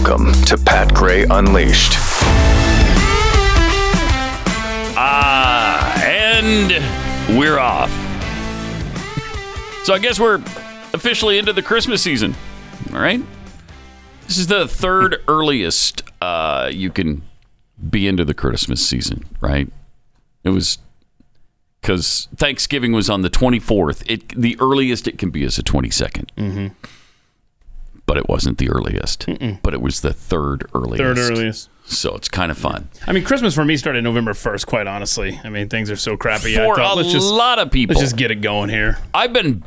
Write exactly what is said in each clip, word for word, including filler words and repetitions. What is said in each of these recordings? Welcome to Pat Gray Unleashed. Ah, and we're off. So I guess we're officially into the Christmas season, all right? This is the third earliest uh, you can be into the Christmas season, right? It was because Thanksgiving was on the twenty-fourth. It, the earliest it can be is the twenty-second. Mm-hmm. But it wasn't the earliest. Mm-mm. But it was the third earliest. Third earliest. So it's kind of fun. I mean, Christmas for me started November first, quite honestly. I mean, things are so crappy. For I thought, a let's just, lot of people. Let's just get it going here. I've been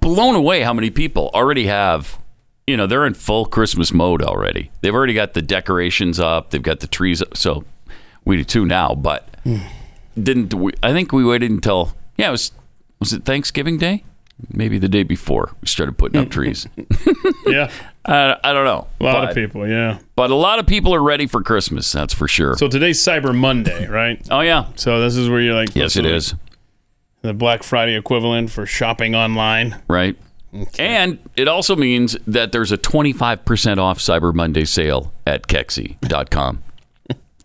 blown away how many people already have, you know, they're in full Christmas mode already. They've already got the decorations up. They've got the trees up. So we do too now, but didn't we? I think we waited until, yeah, it was, was it Thanksgiving Day? Maybe the day before we started putting up trees. Yeah. Uh, I don't know. A lot but, of people, yeah. But a lot of people are ready for Christmas, that's for sure. So today's Cyber Monday, right? Oh, yeah. So this is where you're like... Yes, it is. The Black Friday equivalent for shopping online. Right. Okay. And it also means that there's a twenty-five percent off Cyber Monday sale at Keksi dot com.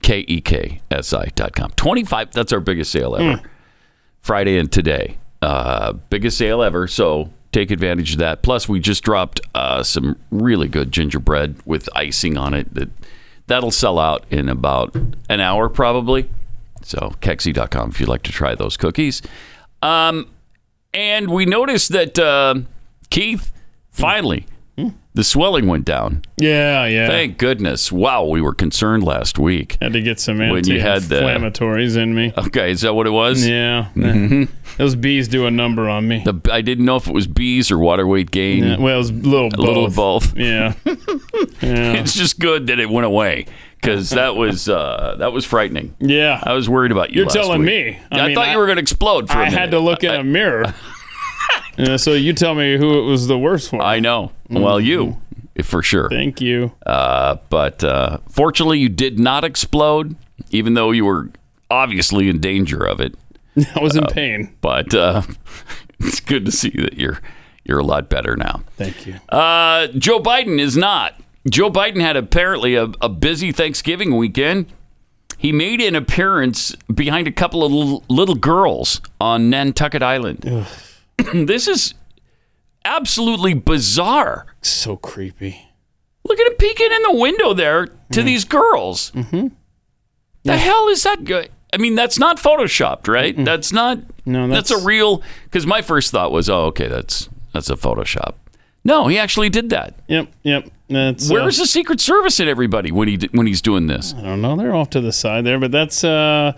K E K S I dot com. twenty-five, that's our biggest sale ever. Mm. Friday and today. Uh, biggest sale ever, so take advantage of that. Plus, we just dropped uh, some really good gingerbread with icing on it. That, that'll sell out in about an hour, probably. So, Keksi dot com if you'd like to try those cookies. Um, and we noticed that, uh, Keith, finally, mm. the swelling went down. Yeah, yeah. Thank goodness. Wow, we were concerned last week. Had to get some anti-inflammatories in me. Okay, is that what it was? Yeah. Mm-hmm. Those bees do a number on me. The, I didn't know if it was bees or water weight gain. Yeah, well, it was a little both. A little both. Yeah. Yeah. It's just good that it went away because that was uh, that was frightening. Yeah. I was worried about you You're last telling week. me. I, I mean, thought I, you were going to explode for I a minute. I had to look in I, a mirror. Yeah, so you tell me who it was the worst for. I know. Mm-hmm. Well, you, for sure. Thank you. Uh, but uh, fortunately, you did not explode, even though you were obviously in danger of it. I was in uh, pain. But uh, it's good to see that you're you're a lot better now. Thank you. Uh, Joe Biden is not. Joe Biden had apparently a, a busy Thanksgiving weekend. He made an appearance behind a couple of l- little girls on Nantucket Island. This is absolutely bizarre. So creepy. Look at him peeking in the window there to mm. these girls. Mm-hmm. The yeah. hell is that good? I mean, that's not Photoshopped, right? Mm-mm. That's not. No, that's, that's a real. Because my first thought was, oh, okay, that's that's a Photoshop. No, he actually did that. Yep, yep. That's, Where's uh, the Secret Service and everybody when he when he's doing this? I don't know. They're off to the side there, but that's uh,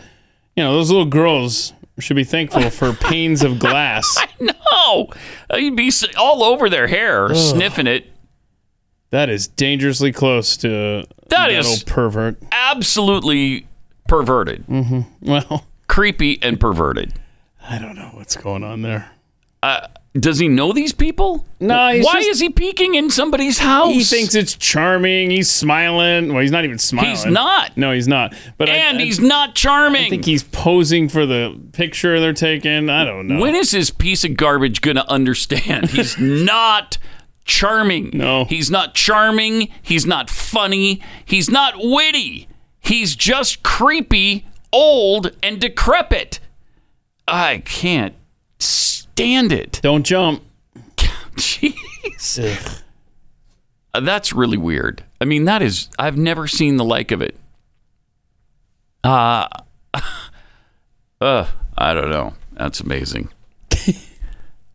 you know, those little girls should be thankful for panes of glass. I know. He'd be all over their hair, Ugh. sniffing it. That is dangerously close to that is pervert. Absolutely. Perverted. Mm-hmm. Well, creepy and perverted. I don't know what's going on there. Uh, does he know these people? No. He's Why just, is he peeking in somebody's house? He thinks it's charming. He's smiling. Well, he's not even smiling. He's not. No, he's not. But and I, I, he's not charming. I think he's posing for the picture they're taking. I don't know. When is this piece of garbage going to understand? He's not charming. No. He's not charming. He's not funny. He's not witty. He's just creepy, old, and decrepit. I can't stand it. Don't jump. Jeez. Ugh. That's really weird. I mean, that is, I've never seen the like of it. Uh, uh I don't know. That's amazing.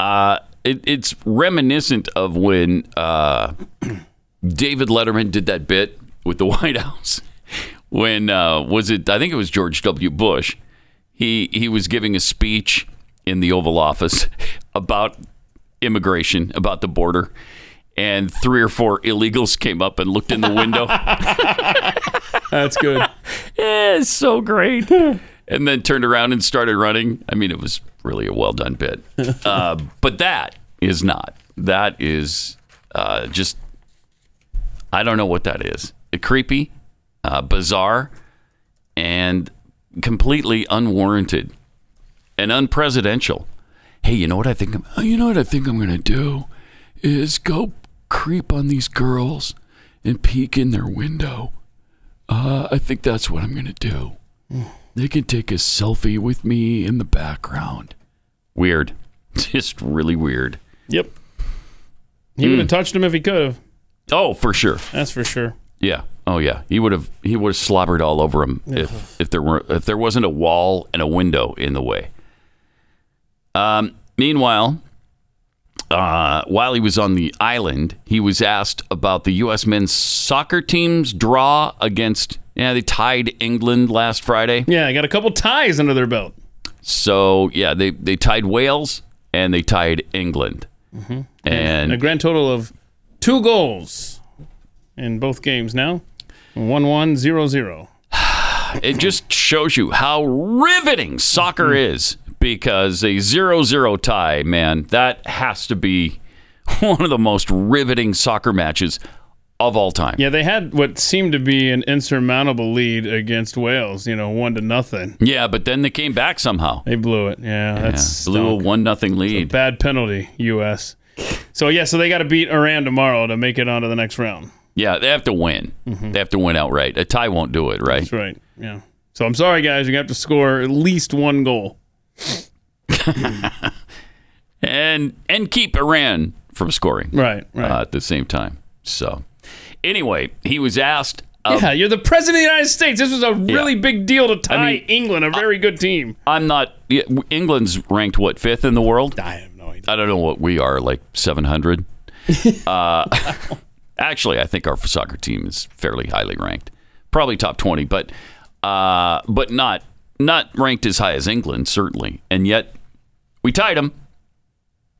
uh, it, it's reminiscent of when uh, David Letterman did that bit with the White House. When uh, was it? I think it was George W. Bush. He he was giving a speech in the Oval Office about immigration, about the border, and three or four illegals came up and looked in the window. That's good. Yeah, it's so great. And then turned around and started running. I mean, it was really a well done bit. Uh, but that is not. That is uh, just. I don't know what that is. It creepy. Uh, bizarre and completely unwarranted and unpresidential. Hey, you know what I think? I'm, you know what I think I'm going to do is go creep on these girls and peek in their window. Uh, I think that's what I'm going to do. They can take a selfie with me in the background. Weird. Just really weird. Yep. He mm. would have touched him if he could have. Oh, for sure. That's for sure. Yeah. Oh, yeah. He would have. He would have slobbered all over him if if there were if there wasn't a wall and a window in the way. Um. Meanwhile, uh, while he was on the island, he was asked about the U S men's soccer team's draw against. Yeah, they tied England last Friday. Yeah, they got a couple ties under their belt. So yeah, they they tied Wales and they tied England, mm-hmm. and a grand total of two goals in both games now. one one, zero zero It just shows you how riveting soccer is, because a zero zero tie, man, that has to be one of the most riveting soccer matches of all time. Yeah, they had what seemed to be an insurmountable lead against Wales, you know, one to nothing. Yeah, but then they came back somehow. They blew it. Yeah, yeah that's blew a one nothing lead. It's a bad penalty, U S. So yeah, so they got to beat Iran tomorrow to make it on to the next round. Yeah, they have to win. Mm-hmm. They have to win outright. A tie won't do it, right? That's right. Yeah. So I'm sorry, guys. You're going to have to score at least one goal. and and keep Iran from scoring. Right, right. Uh, at the same time. So anyway, he was asked... Uh, yeah, you're the president of the United States. This was a really yeah. big deal to tie I mean, England, a very I, good team. I'm not... Yeah, England's ranked, what, fifth in the world? I have no idea. I don't know what we are, like seven hundred uh Actually, I think our soccer team is fairly highly ranked, probably top twenty, but uh, but not not ranked as high as England, certainly. And yet, we tied them.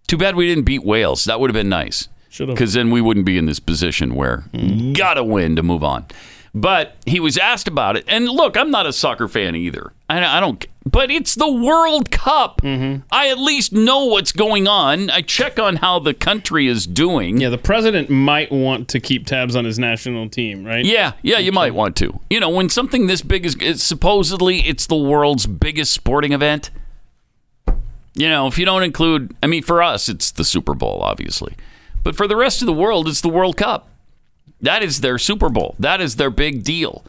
Too bad we didn't beat Wales. That would have been nice, because then we wouldn't be in this position where mm-hmm. gotta win to move on. But he was asked about it, and look, I'm not a soccer fan either. I, I don't, but it's the World Cup. Mm-hmm. I at least know what's going on. I check on how the country is doing. Yeah, the president might want to keep tabs on his national team, right? Yeah, yeah, you might want to. You know, when something this big is, it's supposedly it's the world's biggest sporting event. You know, if you don't include, I mean, for us, it's the Super Bowl, obviously, but for the rest of the world, it's the World Cup. That is their Super Bowl. That is their big deal.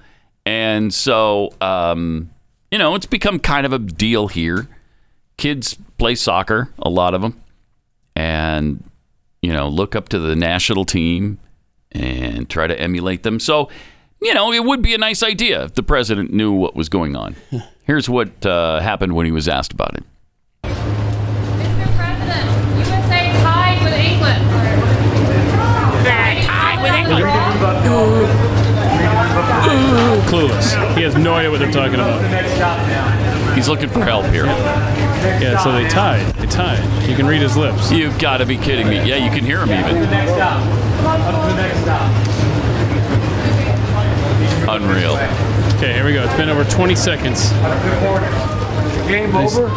And so, um, you know, it's become kind of a deal here. Kids play soccer, a lot of them, and, you know, look up to the national team and try to emulate them. So, you know, it would be a nice idea if the president knew what was going on. Here's what uh, happened when he was asked about it. Mister President, U S A tied with England. Clueless. He has no idea what they're talking about. He's looking for help here. Yeah, so they tied. They tied. You can read his lips. You've got to be kidding me. Yeah, you can hear him even. Unreal. Okay, here we go. It's been over twenty seconds. Game over?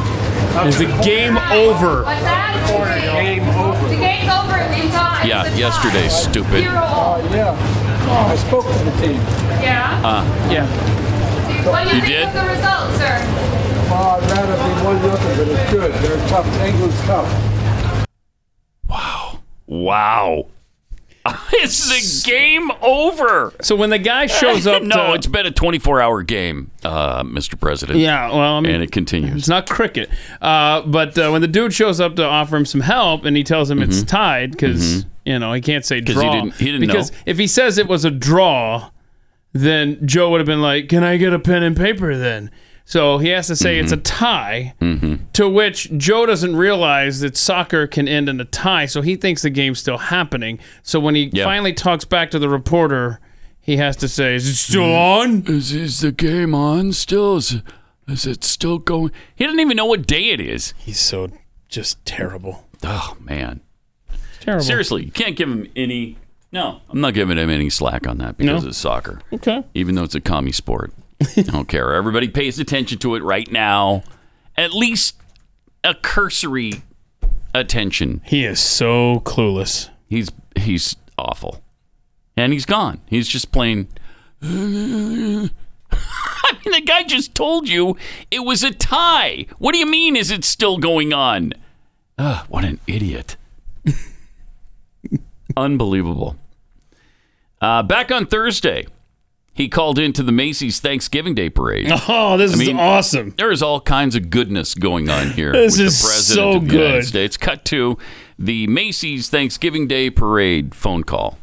Is the game over? What's that? Game over. The game's over in time. Yeah, yesterday, stupid. Oh, yeah. Oh, I spoke to the team. Yeah? Uh, yeah. What do you, you think did? Of the result, sir? Well, I'd rather be one nothing, but it's good. They're tough. England's tough. Wow. Wow. It's the game over. So when the guy shows up, no, to, it's been a twenty-four hour game, uh, Mister President. Yeah, well, I mean, and it continues. It's not cricket, uh, but uh, when the dude shows up to offer him some help, and he tells him mm-hmm. it's tied because mm-hmm. you know he can't say draw. He didn't, he didn't because know. If he says it was a draw, then Joe would have been like, "Can I get a pen and paper then?" So he has to say mm-hmm. it's a tie, mm-hmm. to which Joe doesn't realize that soccer can end in a tie, so he thinks the game's still happening. So when he yep. finally talks back to the reporter, he has to say, is it still on? Is, is the game on still? Is, is it still going? He doesn't even know what day it is. He's so just terrible. Oh, man. It's terrible. Seriously, you can't give him any... No, I'm not giving him any slack on that because no? it's soccer. Okay. Even though it's a commie sport. I don't care. Everybody pays attention to it right now. At least a cursory attention. He is so clueless. He's he's awful. And he's gone. He's just playing. I mean, the guy just told you it was a tie. What do you mean is it still going on? Ugh, what an idiot. Unbelievable. Uh, back on Thursday, he called into the Macy's Thanksgiving Day Parade. Oh, this I mean, is awesome. There is all kinds of goodness going on here. This with is the president so of the good. United States. Cut to the Macy's Thanksgiving Day Parade phone call.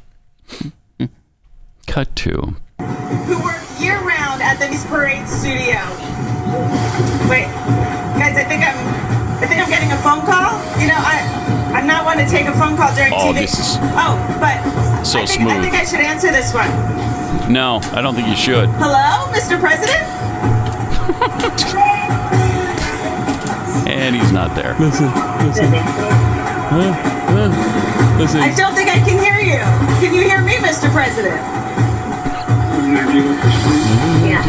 Cut to. Who works year-round at the Macy's Parade Studio. Wait, guys, I think I'm... I think I'm getting a phone call. You know, I, I'm not one to take a phone call during oh, T V. This is oh, but so I think, smooth. I think I should answer this one. No, I don't think you should. Hello, Mister President? And he's not there. Listen, listen. Huh? Huh? Listen. I don't think I can hear you. Can you hear me, Mister President? Yeah.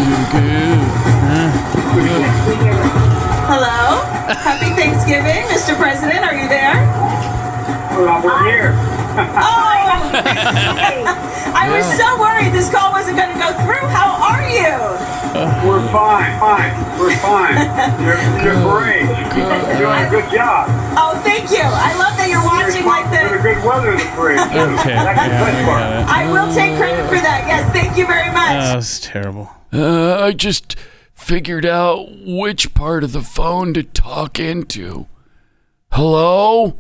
Hello? Happy Thanksgiving, Mister President. Are you there? Well, we're here. Oh! I yeah. was so worried this call wasn't going to go through. How are you? Uh, we're fine, fine. We're fine. You're, you're great. You're doing a good job. Oh, thank you. I love that you're watching you're like the... You're good weather this parade. Okay. Yeah, I, I will take credit for that. Yes, thank you very much. That was terrible. Uh, I just... figured out which part of the phone to talk into. Hello?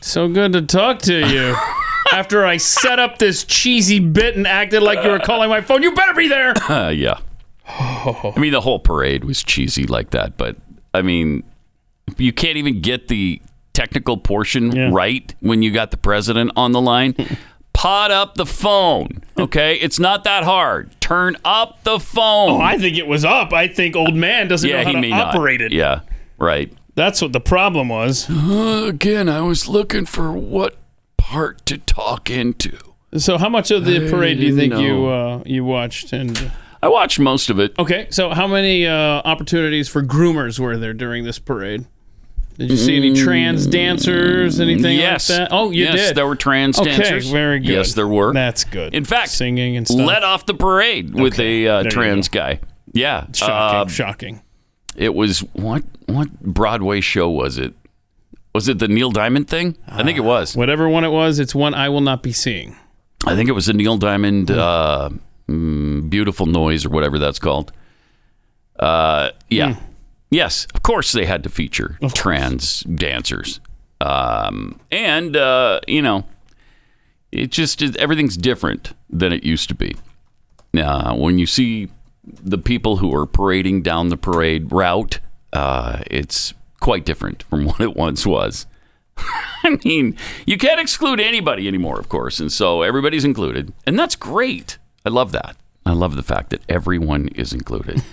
So good to talk to you. After I set up this cheesy bit and acted like you were calling my phone, you better be there! Uh, yeah. Oh. I mean, the whole parade was cheesy like that, but, I mean, you can't even get the technical portion yeah. right when you got the president on the line. Pot up the phone, okay? It's not that hard. Turn up the phone. Oh, I think it was up. I think old man doesn't yeah, know how he to may operate not. it. Yeah, right. That's what the problem was. Uh, again, I was looking for what part to talk into. So how much of the parade do you think know. you uh, you watched? And uh... I watched most of it. Okay, so how many uh, opportunities for groomers were there during this parade? Did you see any trans dancers, anything yes. like that? Oh, you yes, did. Yes, there were trans okay, dancers. Okay, very good. Yes, there were. That's good. In fact, singing and stuff. Led off the parade with okay. a uh, trans guy. Yeah. Shocking, uh, shocking. It was, what What Broadway show was it? Was it the Neil Diamond thing? Uh, I think it was. Whatever one it was, it's one I will not be seeing. I think it was the Neil Diamond uh, mm, Beautiful Noise or whatever that's called. Uh, yeah. Mm. Yes, of course they had to feature trans dancers. Um, and, uh, you know, it just is, everything's different than it used to be. Uh, when you see the people who are parading down the parade route, uh, it's quite different from what it once was. I mean, you can't exclude anybody anymore, of course. And so everybody's included. And that's great. I love that. I love the fact that everyone is included.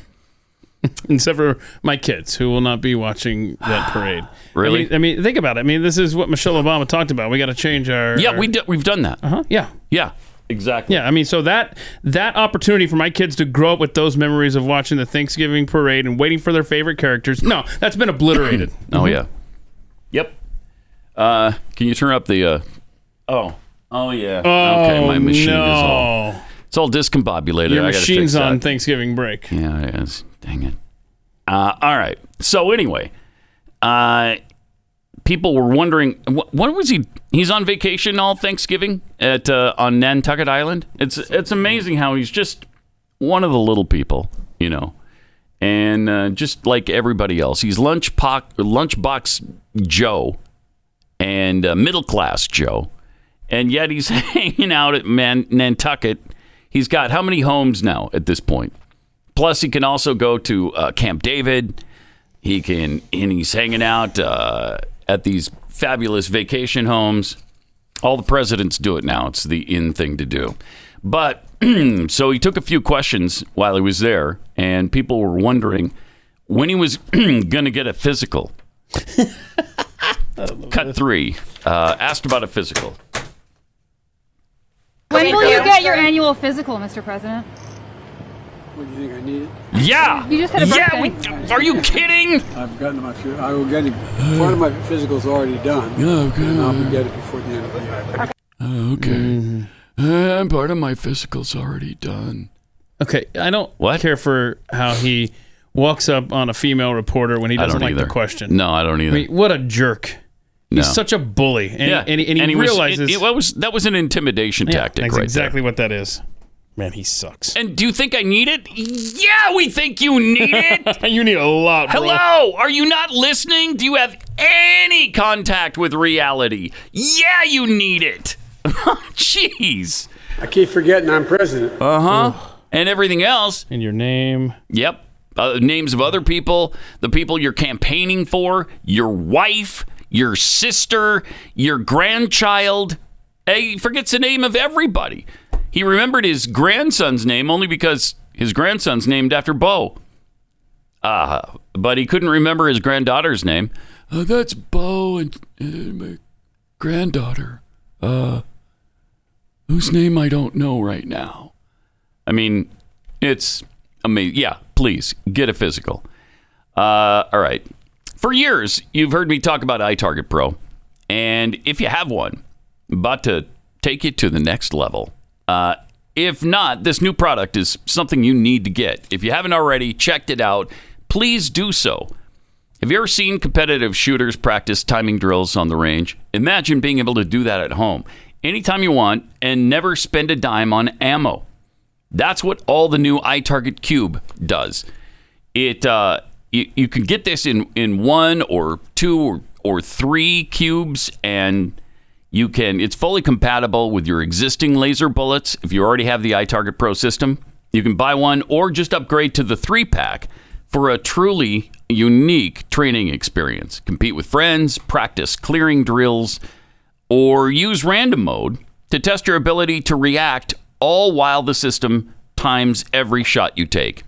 Except for my kids, who will not be watching that parade. Really? I mean, I mean, think about it. I mean, this is what Michelle Obama talked about. We got to change our... Yeah, our... We do, we've done that. Uh-huh. Yeah. Yeah, exactly. Yeah, I mean, so that that opportunity for my kids to grow up with those memories of watching the Thanksgiving parade and waiting for their favorite characters, no, that's been obliterated. Oh, mm-hmm. yeah. Yep. Uh, can you turn up the... Uh... Oh. Oh, yeah. Oh, okay, my machine no. is all... It's all discombobulated. Your I machine's fix that. On Thanksgiving break. Yeah, it is. Dang it. Uh, all right. So anyway, uh, people were wondering, what, what was he? He's on vacation all Thanksgiving at uh, on Nantucket Island. It's it's amazing how he's just one of the little people, you know, and uh, just like everybody else, he's lunchbox lunchbox Joe and uh, middle class Joe, and yet he's hanging out at Man- Nantucket. He's got how many homes now at this point? Plus, he can also go to uh, Camp David. He can, and he's hanging out uh, at these fabulous vacation homes. All the presidents do it now. It's the in thing to do. But so he took a few questions while he was there, and people were wondering when he was going to get a physical. Cut three. Uh, asked about a physical. When will you get your annual physical, Mister President? What, do you think I need it? Yeah! You just had a birthday. Yeah, we, are you kidding? I've gotten my, I will get it. Part of my physical's already done. Oh, okay. And I'll get it before the end of the year. Oh, okay. Mm-hmm. Uh, part of my physical's already done. Okay, I don't what? care for how he walks up on a female reporter when he doesn't like either. the question. No, I don't either. I mean, what a jerk. No. He's such a bully, and yeah. he, and he, and he, and he realizes was, it, it was, that was an intimidation yeah, tactic. That's right exactly there. What that is. Man, he sucks. And do you think I need it? Yeah, we think you need it. You need a lot, bro. Hello, are you not listening? Do you have any contact with reality? Yeah, you need it. Jeez. I keep forgetting I'm president. Uh-huh. Mm. And everything else. And your name. Yep. Uh, names of other people, the people you're campaigning for, your wife, your sister, your grandchild. He forgets the name of everybody. He remembered his grandson's name only because his grandson's named after Bo. Uh, but he couldn't remember his granddaughter's name. Uh, that's Bo and, and my granddaughter, uh, whose name I don't know right now. I mean, it's amazing. Yeah, please, get a physical. Uh, all right. For years, you've heard me talk about iTarget Pro. And if you have one, I'm about to take you to the next level. Uh, if not, this new product is something you need to get. If you haven't already checked it out, please do so. Have you ever seen competitive shooters practice timing drills on the range? Imagine being able to do that at home anytime you want and never spend a dime on ammo. That's what all the new iTarget Cube does. It uh, you, you can get this in, in one or two or, or three cubes, and you can. It's fully compatible with your existing laser bullets. If you already have the iTarget Pro system, you can buy one or just upgrade to the three-pack for a truly unique training experience. Compete with friends, practice clearing drills, or use random mode to test your ability to react, all while the system times every shot you take.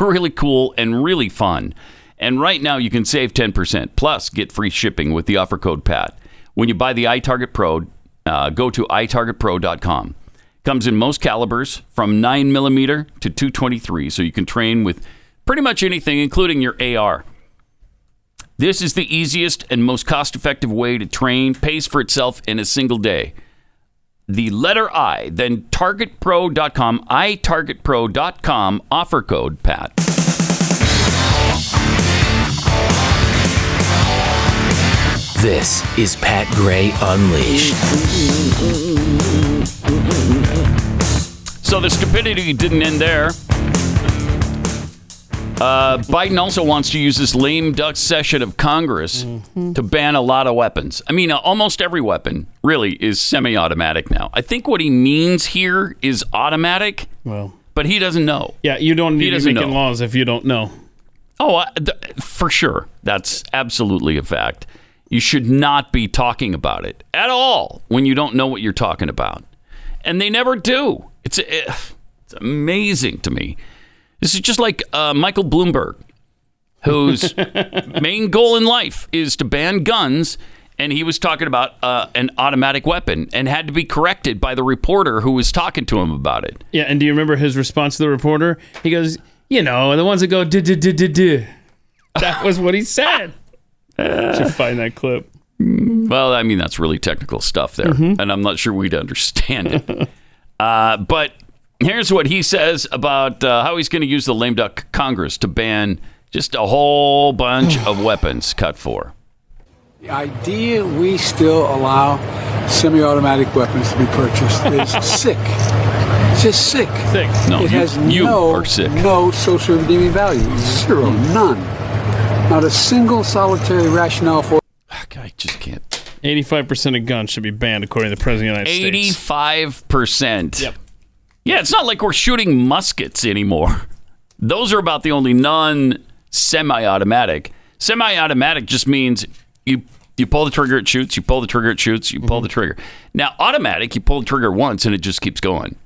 Really cool and really fun. And right now, you can save ten percent, plus get free shipping with the offer code PAT. When you buy the iTarget Pro, uh, go to i target pro dot com. Comes in most calibers from nine millimeter to two twenty-three, so you can train with pretty much anything, including your A R. This is the easiest and most cost-effective way to train. Pays for itself in a single day. The letter I, then target pro dot com, i target pro dot com, offer code PAT. This is Pat Gray Unleashed. So the stupidity didn't end there. Uh, Biden also wants to use this lame duck session of Congress mm-hmm. to ban a lot of weapons. I mean, almost every weapon really is semi-automatic now. I think what he means here is automatic, well, but he doesn't know. Yeah, you don't need to be making laws if you don't know. Oh, I, th- for sure. That's absolutely a fact. You should not be talking about it at all when you don't know what you're talking about. And they never do. It's it's amazing to me. This is just like uh, Michael Bloomberg, whose main goal in life is to ban guns. And he was talking about uh, an automatic weapon and had to be corrected by the reporter who was talking to him about it. Yeah, and do you remember his response to the reporter? He goes, you know, the ones that go, d-d-d-d-d. That was what he said. I should find that clip. Well, I mean, that's really technical stuff there, mm-hmm. and I'm not sure we'd understand it. uh, but here's what he says about uh, how he's going to use the lame duck Congress to ban just a whole bunch of weapons. Cut four. The idea we still allow semi-automatic weapons to be purchased is sick. It's just sick. Sick. No, it you, has you no, are sick. No social redeeming value. Zero. Mm-hmm. None. Not a single solitary rationale for... I just can't... eighty-five percent of guns should be banned, according to the President of the United States. eighty-five percent. Yep. Yeah, it's not like we're shooting muskets anymore. Those are about the only non-semi-automatic. Semi-automatic just means you, you pull the trigger, it shoots, you pull the trigger, it shoots, you pull mm-hmm. the trigger. Now, automatic, you pull the trigger once and it just keeps going.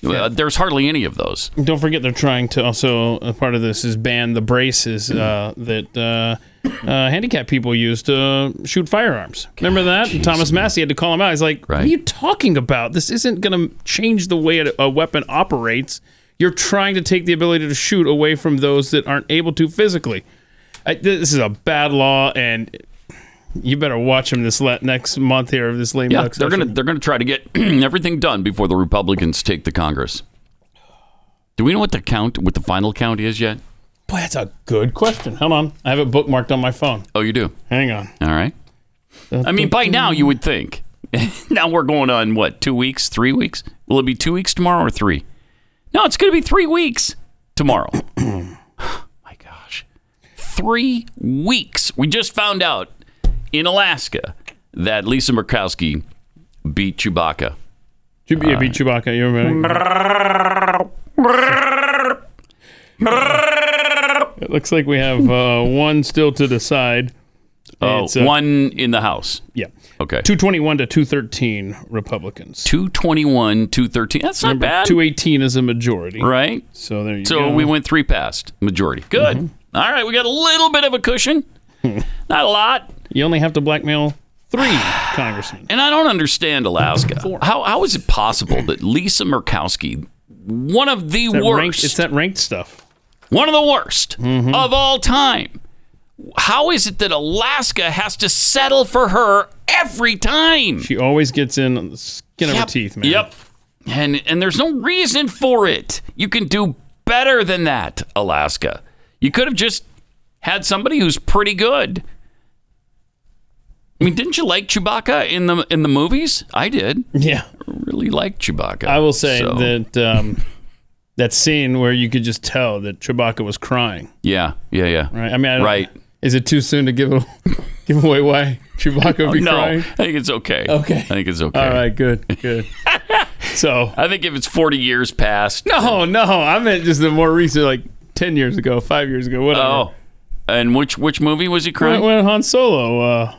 Yeah. Uh, there's hardly any of those. Don't forget they're trying to also, a part of this is ban the braces uh, that uh, uh, handicapped people use to shoot firearms. God, remember that? Geez, Thomas Massey had to call him out. He's like, right. What are you talking about? This isn't going to change the way a weapon operates. You're trying to take the ability to shoot away from those that aren't able to physically. I, this is a bad law, and you better watch them this la- next month here of this lame yeah, duck session. They're gonna they're gonna try to get everything done before the Republicans take the Congress. Do we know what the count, what the final count is yet? Boy, that's a good question. Hold on, I have it bookmarked on my phone. Oh, you do? Hang on. All right. I mean, by now you would think. Now we're going on, what, two weeks, three weeks? Will it be two weeks tomorrow or three? No, it's going to be three weeks tomorrow. My gosh. Three weeks. We just found out in Alaska that Lisa Murkowski beat Chewbacca. Chub- yeah, beat uh, Chewbacca. You remember? It looks like we have uh, one still to decide. Oh, uh, one in the House. Yeah. Okay. two twenty-one to two thirteen Republicans. two twenty-one, two thirteen That's not Remember, bad. two eighteen is a majority. Right. So there you so go. So we went three past majority. Good. Mm-hmm. All right. We got a little bit of a cushion. Not a lot. You only have to blackmail three congressmen. And I don't understand Alaska. how How is it possible that Lisa Murkowski, one of the it's worst. Ranked, it's that ranked stuff. One of the worst mm-hmm. of all time. How is it that Alaska has to settle for her every time? She always gets in on the skin yep. of her teeth, man. Yep. And and there's no reason for it. You can do better than that, Alaska. You could have just had somebody who's pretty good. I mean, didn't you like Chewbacca in the in the movies? I did. Yeah. I really liked Chewbacca. I will say so. that um, that scene where you could just tell that Chewbacca was crying. Yeah, yeah, yeah. Right. I mean, I don't, right. Is it too soon to give a, give away why Chewbacca would be no, crying? No, I think it's okay. Okay. I think it's okay. All right, good, good. So I think if it's forty years past. No, no. I meant just the more recent, like ten years ago, five years ago, whatever. Oh. And which which movie was he crying? When, when Han Solo. Uh,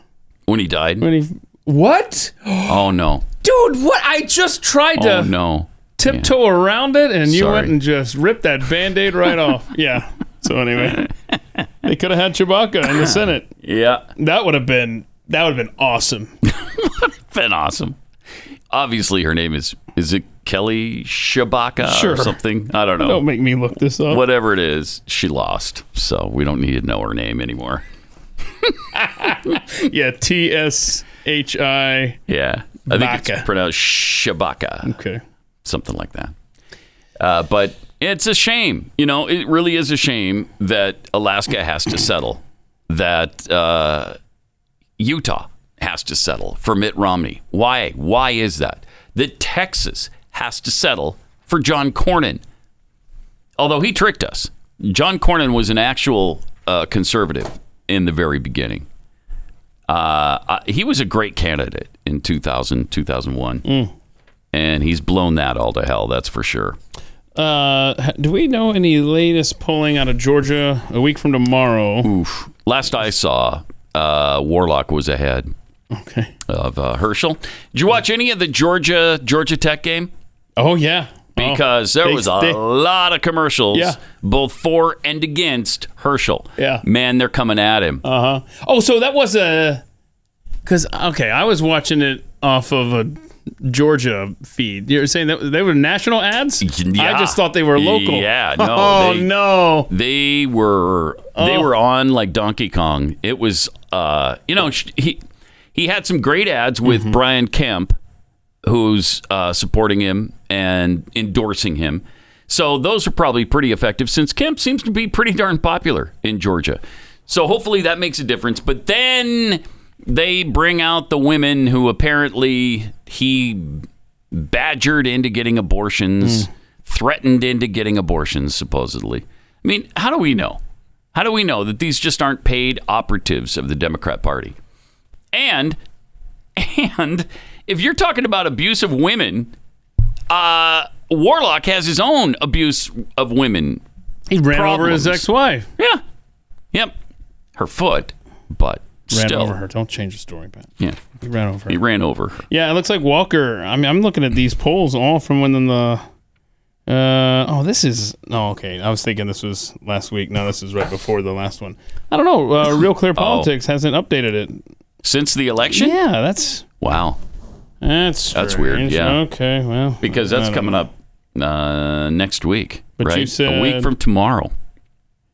when he died? When he What? Oh, no. Dude, what? I just tried to oh, no. tiptoe yeah. around it, and you Sorry. went and just ripped that Band-Aid right off. Yeah. So anyway, they could have had Chewbacca in the Senate. Yeah, that would have been that would have been awesome. Been awesome. Obviously, her name is is it Kelly Chewbacca sure. or something? I don't know. Don't make me look this up. Whatever it is, she lost, so we don't need to know her name anymore. Yeah, T S H I. Yeah, I think it's pronounced Chewbacca. Okay, something like that. Uh, but. It's a shame. You know, it really is a shame that Alaska has to settle, that uh, Utah has to settle for Mitt Romney. Why? Why is that? That Texas has to settle for John Cornyn. Although he tricked us. John Cornyn was an actual uh, conservative in the very beginning. Uh, he was a great candidate in two thousand, two thousand one Mm. And he's blown that all to hell, that's for sure. Uh, do we know any latest polling out of Georgia a week from tomorrow? Oof. Last I saw, uh, Warnock was ahead okay. of uh, Herschel. Did you watch any of the Georgia Georgia Tech game? Oh, yeah. Because oh, there they, was a they, lot of commercials, yeah. both for and against Herschel. Yeah. Man, they're coming at him. Uh-huh. Oh, so that was a... Because, okay, I was watching it off of a... Georgia feed. You're saying that they were national ads? Yeah. I just thought they were local. Yeah, no. Oh they, no. They were oh. they were on like Donkey Kong. It was uh, you know, he he had some great ads with mm-hmm. Brian Kemp, who's uh, supporting him and endorsing him. So those are probably pretty effective since Kemp seems to be pretty darn popular in Georgia. So hopefully that makes a difference. But then they bring out the women who apparently he badgered into getting abortions, mm. threatened into getting abortions, supposedly. I mean, how do we know? How do we know that these just aren't paid operatives of the Democrat Party? And and if you're talking about abuse of women, uh, Warnock has his own abuse of women. He ran problems. over his ex-wife. Yeah. Yep. Her foot, but... Ran Still. over her. Don't change the story, Pat. Yeah. He ran over her. He ran over her. Yeah, it looks like Walker. I mean, I'm looking at these polls all from when the... Uh, oh, this is... Oh, okay. I was thinking this was last week. No, this is right before the last one. I don't know. Uh, Real Clear Politics oh. hasn't updated it. Since the election? Yeah, that's... Wow. That's That's weird, yeah. Okay, well... Because that's coming know. up uh, next week, but right? You said, a week from tomorrow.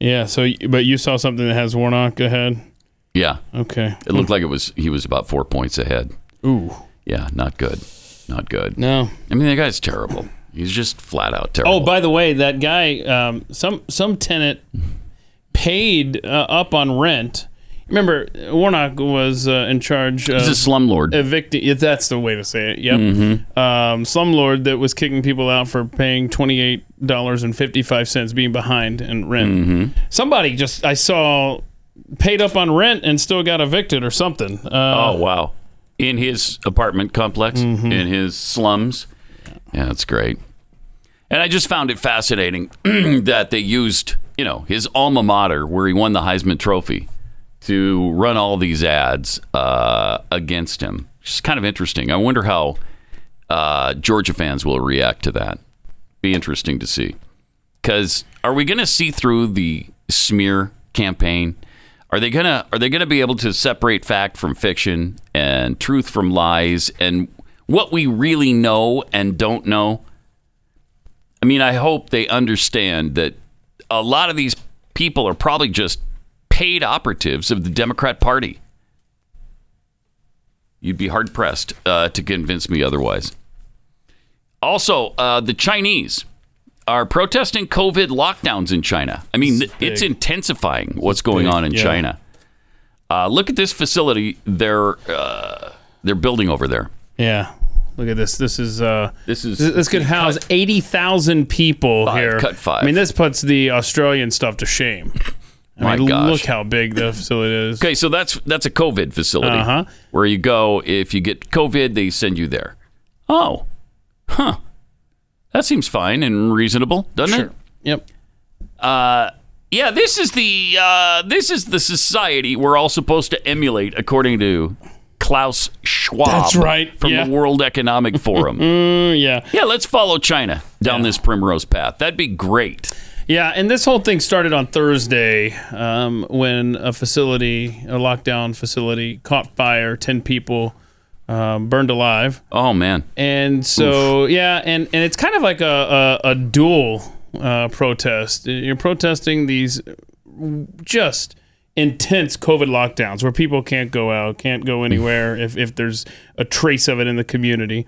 Yeah, so... But you saw something that has Warnock ahead? Yeah. Okay. It looked like it was he was about four points ahead. Ooh. Yeah, not good. Not good. No. I mean, that guy's terrible. He's just flat out terrible. Oh, by the way, that guy, um, some some tenant paid uh, up on rent, Remember, Warnock was uh, in charge of... He's a slumlord. Evicting, that's the way to say it, yep. Mm-hmm. Um, slumlord that was kicking people out for paying twenty-eight dollars and fifty-five cents, being behind in rent. Mm-hmm. Somebody just, I saw, paid up on rent and still got evicted or something. Uh, oh, wow. In his apartment complex, mm-hmm. in his slums. Yeah, that's great. And I just found it fascinating that they used, you know, his alma mater where he won the Heisman Trophy to run all these ads uh, against him. It's kind of interesting. I wonder how uh, Georgia fans will react to that. Be interesting to see. Because are we going to see through the smear campaign? Are they gonna Are they gonna be able to separate fact from fiction and truth from lies and what we really know and don't know? I mean, I hope they understand that a lot of these people are probably just paid operatives of the Democrat Party. You'd be hard pressed uh, to convince me otherwise. Also, uh, the Chinese are protesting COVID lockdowns in China. I mean, it's, it's intensifying what's going on in yeah. China. Uh, look at this facility they're uh, they're building over there. Yeah. Look at this. This is uh, this is this could house eighty thousand people five, here. Cut five. I mean, this puts the Australian stuff to shame. I My mean, gosh. Look how big the facility is. Okay, so that's that's a COVID facility uh-huh. where you go if you get COVID, they send you there. Oh, huh. That seems fine and reasonable, doesn't sure. it? Yep. Uh, yeah, this is the uh, this is the society we're all supposed to emulate, according to Klaus Schwab. That's right. From yeah. the World Economic Forum. mm, yeah. Yeah, let's follow China down yeah. this primrose path. That'd be great. Yeah, and this whole thing started on Thursday um, when a facility, a lockdown facility, caught fire, ten people Um, burned alive. Oh, man. And so, Oof. yeah, and, and it's kind of like a, a, a dual uh, protest. You're protesting these just intense COVID lockdowns where people can't go out, can't go anywhere if, if there's a trace of it in the community.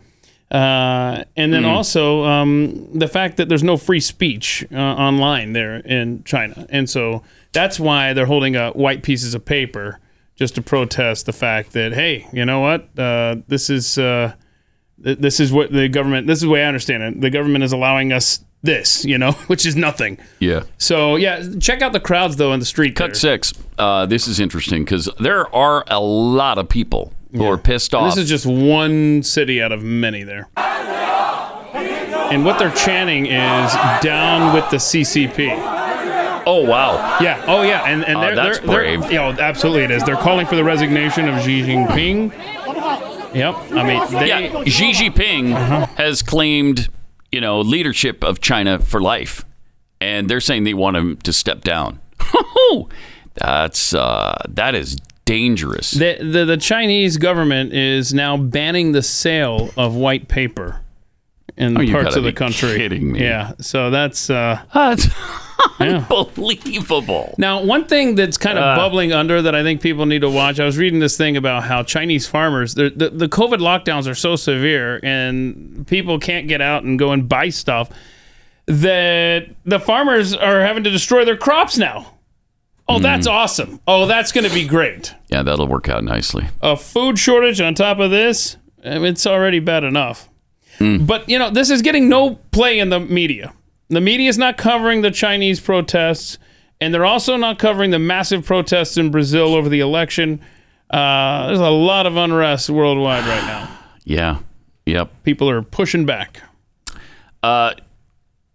Uh, and then mm. also um, the fact that there's no free speech uh, online there in China. And so that's why they're holding up white pieces of paper just to protest the fact that, hey, you know what? Uh, this is uh, th- this is what the government, this is the way I understand it. The government is allowing us this, you know, which is nothing. Yeah. So, yeah, check out the crowds, though, in the street. Cut there. six. Uh, this is interesting because there are a lot of people who yeah. are pissed off. And this is just one city out of many there. And what they're chanting is down with the C C P. Oh, wow. Yeah. Oh, yeah. And, and they're, uh, that's they're, brave. They're, you know, absolutely it is. They're calling for the resignation of Xi Jinping. Yep. I mean, they... Yeah, Xi Jinping uh-huh. has claimed, you know, leadership of China for life. And they're saying they want him to step down. That's, uh, that is dangerous. The, the, the Chinese government is now banning the sale of white paper in oh, parts of the country. Are you kidding me? Yeah. So that's... Uh, that's... Yeah. Unbelievable. Now, one thing that's kind of uh, bubbling under that I think people need to watch, I was reading this thing about how Chinese farmers, the, the COVID lockdowns are so severe and people can't get out and go and buy stuff that the farmers are having to destroy their crops now. Oh, mm. that's awesome. Oh, that's going to be great. Yeah, that'll work out nicely. A food shortage on top of this, it's already bad enough. Mm. But, you know, this is getting no play in the media. The media is not covering the Chinese protests, and they're also not covering the massive protests in Brazil over the election. Uh, there's a lot of unrest worldwide right now. Yeah. Yep. People are pushing back. Uh,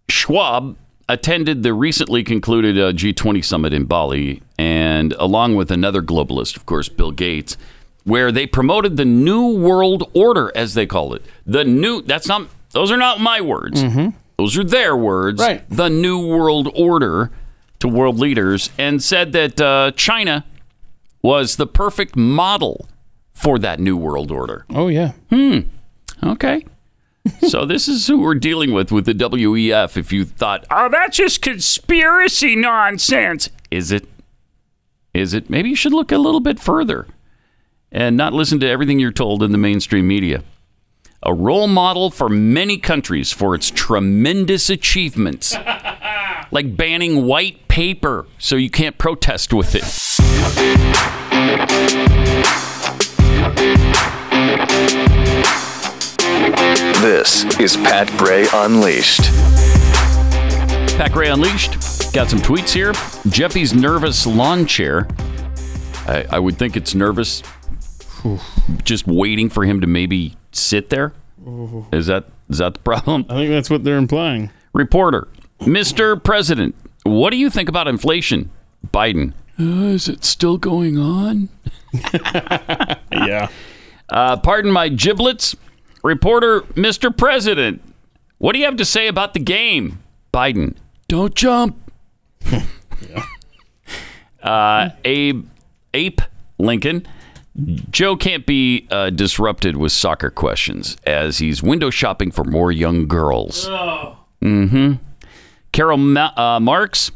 Schwab attended the recently concluded uh, G twenty summit in Bali, and along with another globalist, of course, Bill Gates, where they promoted the New World Order, as they call it. The new, that's not, those are not my words. Mm-hmm. Those are their words, right. The New World Order, to world leaders, and said that uh, China was the perfect model for that New World Order. Oh, yeah. Hmm. Okay. So this is who we're dealing with, with the W E F. If you thought, oh, that's just conspiracy nonsense. Is it? Is it? Maybe you should look a little bit further and not listen to everything you're told in the mainstream media. A role model for many countries for its tremendous achievements, like banning white paper so you can't protest with it. This is Pat Gray Unleashed. Pat Gray Unleashed. Got some tweets here. Jeffy's nervous lawn chair. I, I would think it's nervous. Just waiting for him to maybe sit there. Is that is that the problem? I think that's what they're implying. Reporter, Mister President, what do you think about inflation? Biden, uh, is it still going on? Yeah. Uh, pardon my giblets. Reporter, Mister President, what do you have to say about the game? Biden, don't jump. Yeah. uh, Abe, Ape Lincoln. Joe can't be uh, disrupted with soccer questions as he's window shopping for more young girls. Oh. Mm-hmm. Carol Ma- uh, Marks,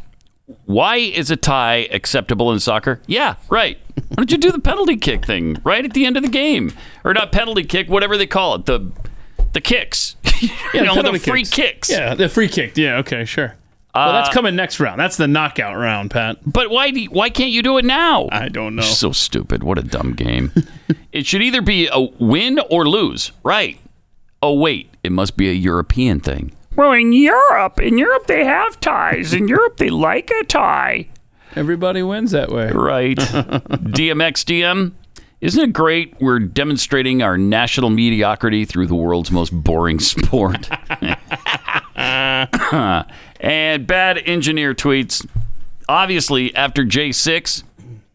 why is a tie acceptable in soccer? Yeah, right. Why don't you do the penalty kick thing right at the end of the game? Or not penalty kick, whatever they call it. The the kicks. Yeah, you know, the, the free kicks. kicks. Yeah, the free kick. Yeah, okay, sure. Uh, well, that's coming next round. That's the knockout round, Pat. But why do you, why can't you do it now? I don't know. You're so stupid. What a dumb game. It should either be a win or lose. Right. Oh, wait. It must be a European thing. Well, in Europe, in Europe, they have ties. In Europe, they like a tie. Everybody wins that way. Right. D M X D M. Isn't it great? We're demonstrating our national mediocrity through the world's most boring sport. And Bad Engineer tweets, obviously, after J six,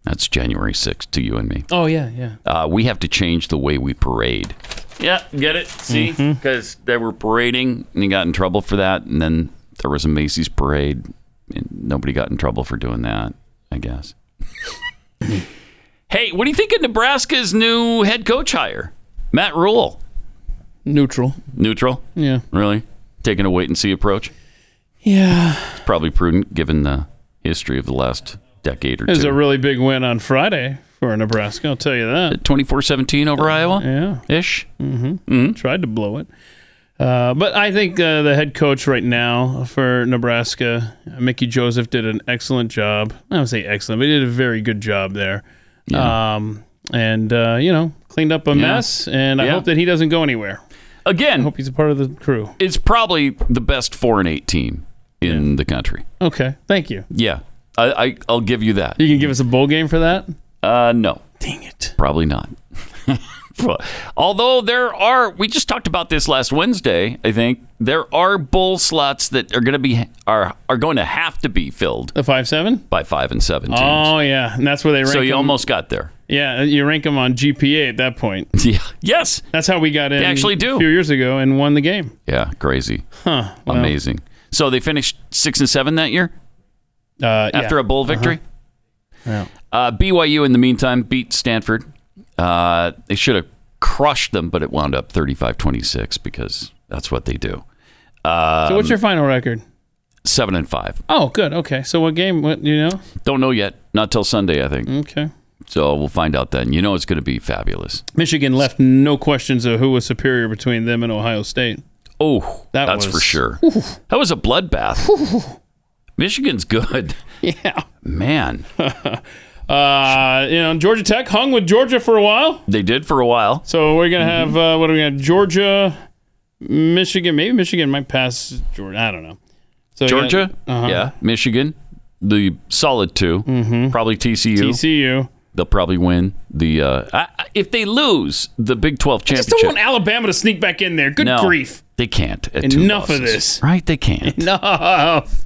that's January sixth to you and me. Oh, yeah, yeah. Uh, we have to change the way we parade. Yeah, get it? See? Because mm-hmm. they were parading, and they got in trouble for that, and then there was a Macy's parade, and nobody got in trouble for doing that, I guess. Hey, what do you think of Nebraska's new head coach hire? Matt Rhule. Neutral. Neutral? Yeah. Really? Taking a wait-and-see approach? Yeah. It's probably prudent given the history of the last decade or two. It was a really big win on Friday for Nebraska, I'll tell you that. twenty-four seventeen over uh, Iowa? Yeah. Ish? Mm-hmm. Mm-hmm. Tried to blow it. Uh, but I think uh, the head coach right now for Nebraska, Mickey Joseph, did an excellent job. I don't say excellent, but he did a very good job there. Yeah. Um, and, uh, you know, cleaned up a yeah. mess, and I yeah. hope that he doesn't go anywhere. Again. I hope he's a part of the crew. It's probably the best four and eight team in yeah. the country. Okay. Thank you. Yeah. I, I, I'll give you that. You can give us a bowl game for that? Uh, no. Dang it. Probably not. Although there are, we just talked about this last Wednesday, I think, there are bowl slots that are going to be, are are going to have to be filled. The five seven? By five and seven teams. Oh, yeah. And that's where they rank So you them. Almost got there. Yeah, you rank them on G P A at that point. Yeah. Yes. That's how we got in they actually do. a few years ago and won the game. Yeah, crazy. Huh. Well. Amazing. So they finished six and seven that year? Uh, after yeah. a bowl victory? Uh-huh. Yeah. Uh, B Y U, in the meantime, beat Stanford. Uh, they should have crushed them, but it wound up thirty-five twenty-six because that's what they do. Um, so what's your final record? Seven and five. Oh, good. Okay. So what game? What you know? Don't know yet. Not till Sunday, I think. Okay. So we'll find out then. You know it's going to be fabulous. Michigan left no questions of who was superior between them and Ohio State. Oh, that that's was, for sure. Whew. That was a bloodbath. Whew. Michigan's good. Yeah. Man. uh, you know, Georgia Tech hung with Georgia for a while. They did for a while. So we're going to have, mm-hmm. uh, what are we going to have? Georgia, Michigan. Maybe Michigan might pass Georgia. I don't know. So Georgia? Got, uh-huh. Yeah. Michigan. The solid two. Mm-hmm. Probably T C U. T C U. They'll probably win the uh, I, if they lose the Big twelve championship. I just don't want Alabama to sneak back in there. Good no, grief, they can't. At Enough two of this, right? They can't. Enough.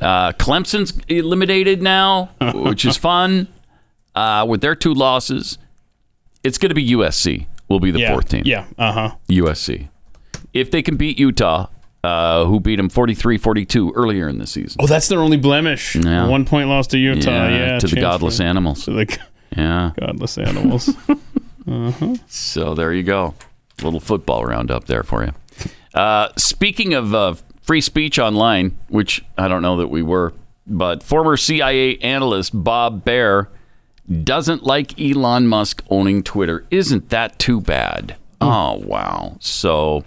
Uh, Clemson's eliminated now, which is fun. Uh, with their two losses, it's going to be U S C. Will be the yeah, fourth team. Yeah. Uh huh. U S C. If they can beat Utah, uh, who beat them forty-three forty-two earlier in the season. Oh, that's their only blemish. Yeah. One point loss to Utah. Yeah. yeah to the godless the, animals. To the. Yeah. Godless animals. uh-huh. So there you go. A little football roundup there for you. Uh, speaking of uh, free speech online, which I don't know that we were, but former C I A analyst Bob Baier doesn't like Elon Musk owning Twitter. Isn't that too bad? Oh, wow. So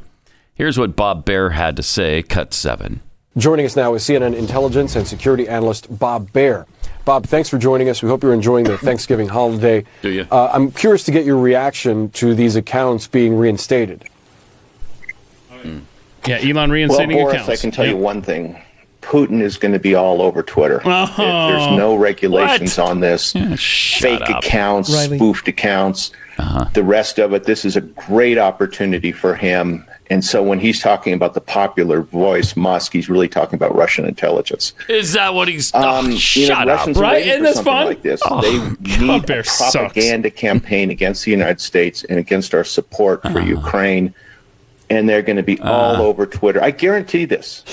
here's what Bob Baier had to say. Cut seven. Joining us now is C N N intelligence and security analyst Bob Baier. Bob, thanks for joining us. We hope you're enjoying the Thanksgiving holiday. Do you? Uh, I'm curious to get your reaction to these accounts being reinstated. Mm. Yeah, Elon reinstating well, Boris, accounts. I can tell yeah. you one thing. Putin is going to be all over Twitter. Oh, if there's no regulations what? on this. Yeah, fake up. accounts, Riley. spoofed accounts, uh-huh. the rest of it. This is a great opportunity for him. And so when he's talking about the popular voice, Musk, he's really talking about Russian intelligence. Is that what he's um, oh, you know, shut Russians up, right? Isn't this fun? Like this. Oh, they need a propaganda sucks. campaign against the United States and against our support for uh-huh. Ukraine. And they're going to be uh, all over Twitter. I guarantee this.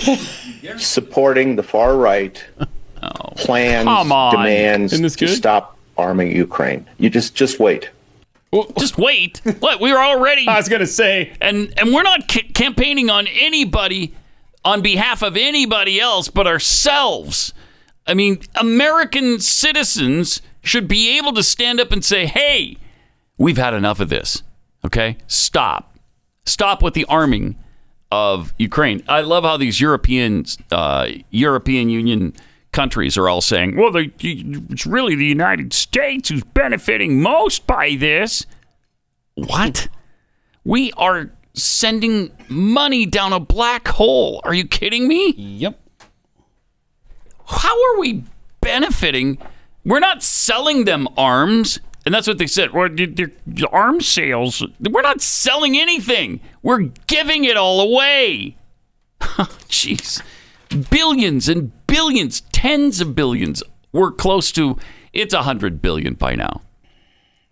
Supporting the far right oh, plans, demands to stop arming Ukraine. You just just wait. Well, just wait. What? We were already. I was going to say. And and we're not c- campaigning on anybody on behalf of anybody else but ourselves. I mean, American citizens should be able to stand up and say, hey, we've had enough of this. Okay? Stop. Stop with the arming of Ukraine. I love how these Europeans, uh, European Union countries are all saying, well, they, it's really the United States who's benefiting most by this. What? We are sending money down a black hole. Are you kidding me? Yep. How are we benefiting? We're not selling them arms. And that's what they said. Well, the arms sales, we're not selling anything. We're giving it all away. Jeez. Billions and billions, tens of billions. We're close to, it's one hundred billion by now.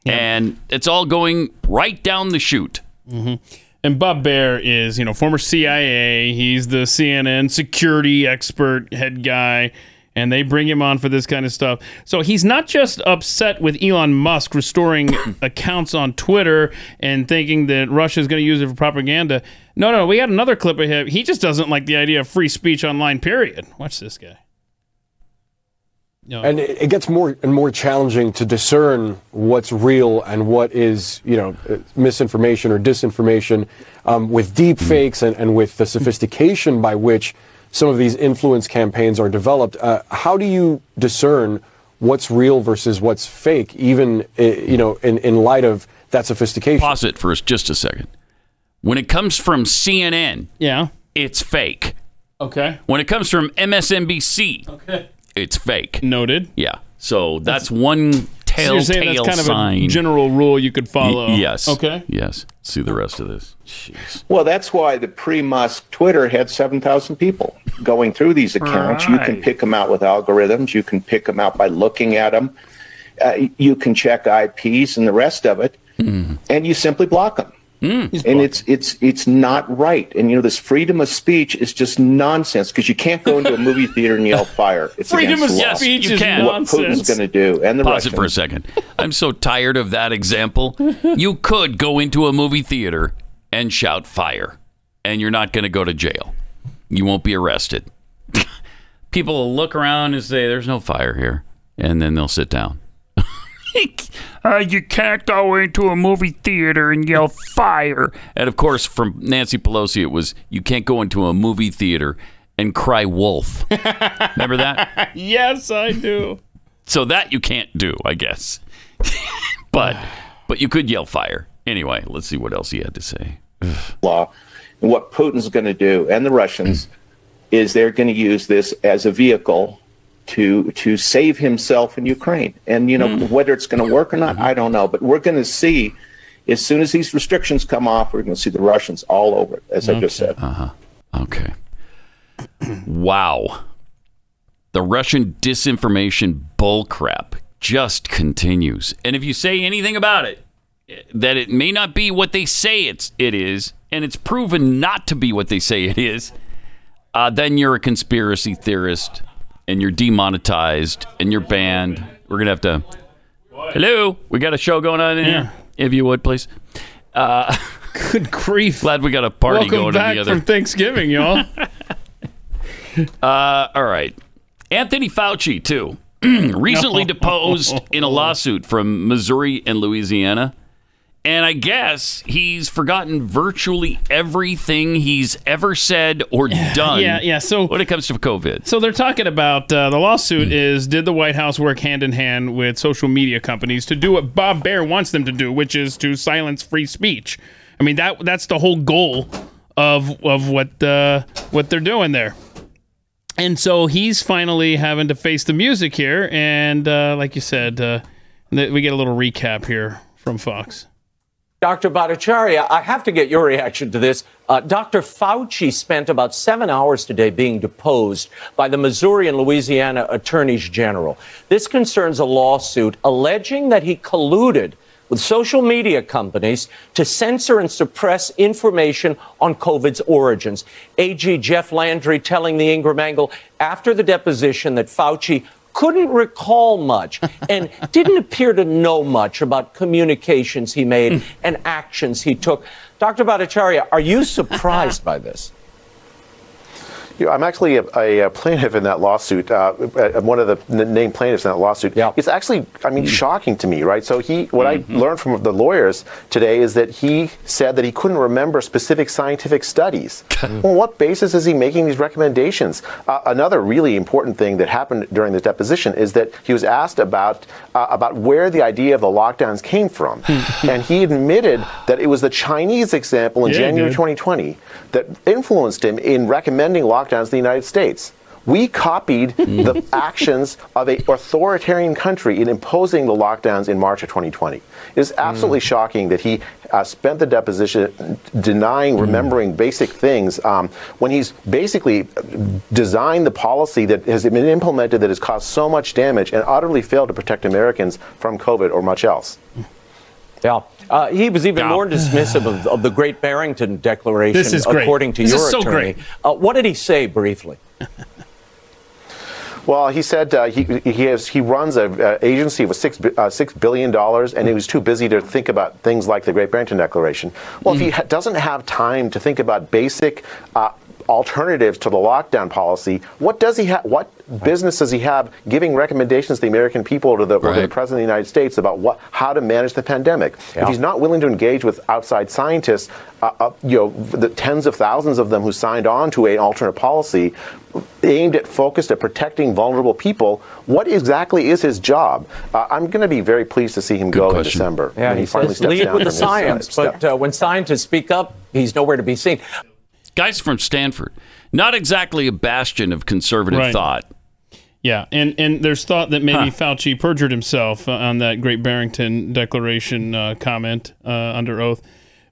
Yeah. And it's all going right down the chute. Mm-hmm. And Bob Baier is, you know, former C I A. He's the C N N security expert head guy. And they bring him on for this kind of stuff. So he's not just upset with Elon Musk restoring accounts on Twitter and thinking that Russia is going to use it for propaganda. No, no, we got another clip of him. He just doesn't like the idea of free speech online, period. Watch this guy. No. And it gets more and more challenging to discern what's real and what is, you know, misinformation or disinformation um, with deep fakes and, and with the sophistication by which some of these influence campaigns are developed. Uh, how do you discern what's real versus what's fake, even, you know, in, in light of that sophistication? Pause it for just a second. When it comes from C N N, yeah, it's fake. Okay. When it comes from M S N B C, okay, it's fake. Noted. Yeah. So that's, that's one telltale sign. So you're saying that's kind sign. of a general rule you could follow. Y- yes. Okay. Yes. See the rest of this. Jeez. Well, that's why the pre-Musk Twitter had seven thousand people going through these accounts. Right. You can pick them out with algorithms. You can pick them out by looking at them. Uh, you can check I Ps and the rest of it, mm. and you simply block them. Mm. And blocking. it's it's it's not right. And, you know, this freedom of speech is just nonsense because you can't go into a movie theater and yell fire. It's freedom of law. speech you is can. What nonsense. Putin's going to do. And the Pause Russians. it for a second. I'm so tired of that example. You could go into a movie theater and shout fire, and you're not going to go to jail. You won't be arrested. People will look around and say, there's no fire here, and then they'll sit down. Uh, you can't go into a movie theater and yell fire. And, of course, from Nancy Pelosi, it was, you can't go into a movie theater and cry wolf. Remember that? Yes, I do. So that you can't do, I guess. but but you could yell fire. Anyway, let's see what else he had to say. Law. And what Putin's going to do, and the Russians, is they're going to use this as a vehicle to to save himself in Ukraine. And, you know, mm. whether it's going to work or not, I don't know. But we're going to see, as soon as these restrictions come off, we're going to see the Russians all over it, as okay. I just said. Uh-huh. Okay. Wow. The Russian disinformation bullcrap just continues. And if you say anything about it, that it may not be what they say it's, it is, and it's proven not to be what they say it is, uh, then you're a conspiracy theorist, and you're demonetized, and you're banned. We're going to have to... Hello? We got a show going on in yeah. here? If you would, please. Uh, Good grief. Glad we got a party Welcome going back on the other... from Thanksgiving, y'all. uh, all right. Anthony Fauci, too. Recently no. deposed in a lawsuit from Missouri and Louisiana. And I guess he's forgotten virtually everything he's ever said or done. Yeah, yeah. So when it comes to COVID. So they're talking about uh, the lawsuit mm. is, did the White House work hand in hand with social media companies to do what Bob Baier wants them to do, which is to silence free speech? I mean, that that's the whole goal of of what uh, what they're doing there. And so he's finally having to face the music here. And uh, like you said, uh, we get a little recap here from Fox. Doctor Bhattacharya, I have to get your reaction to this. Uh, Doctor Fauci spent about seven hours today being deposed by the Missouri and Louisiana attorneys general. This concerns a lawsuit alleging that he colluded with social media companies to censor and suppress information on COVID's origins. A G Jeff Landry telling the Ingram Angle after the deposition that Fauci couldn't recall much and didn't appear to know much about communications he made and actions he took. Doctor Bhattacharya, are you surprised by this? You know, I'm actually a, a plaintiff in that lawsuit. Uh, I'm one of the named plaintiffs in that lawsuit. Yeah. It's actually, I mean, mm-hmm. shocking to me, right? So he, what mm-hmm. I learned from the lawyers today is that he said that he couldn't remember specific scientific studies. Well, what basis is he making these recommendations? Uh, another really important thing that happened during the deposition is that he was asked about uh, about where the idea of the lockdowns came from, and he admitted that it was the Chinese example in yeah, January dude. twenty twenty that influenced him in recommending lockdowns. Lockdowns in the United States. We copied the actions of an authoritarian country in imposing the lockdowns in March of twenty twenty. It is absolutely mm. shocking that he uh, spent the deposition denying remembering mm. basic things um, when he's basically designed the policy that has been implemented that has caused so much damage and utterly failed to protect Americans from COVID or much else. Yeah. Uh, he was even yeah. more dismissive of, of the Great Barrington Declaration, this is great. according to this your is so attorney. Great. Uh, what did he say briefly? Well, he said uh, he he, has, he runs an uh, agency with six, uh, six billion dollars, and he was too busy to think about things like the Great Barrington Declaration. Well, mm. if he ha- doesn't have time to think about basic uh, alternatives to the lockdown policy, what does he have? What business does he have giving recommendations to the American people or to the, right. or to the president of the United States about what how to manage the pandemic? Yeah. If he's not willing to engage with outside scientists, uh, uh, you know, the tens of thousands of them who signed on to an alternate policy aimed at focused at protecting vulnerable people, what exactly is his job? Uh, I'm going to be very pleased to see him Good go question. in December. Yeah, when he, he finally steps lead down with the science, his, uh, but uh, when scientists speak up, he's nowhere to be seen. Guys from Stanford, not exactly a bastion of conservative right. thought. Yeah, and, and there's thought that maybe huh. Fauci perjured himself on that Great Barrington Declaration uh, comment uh, under oath,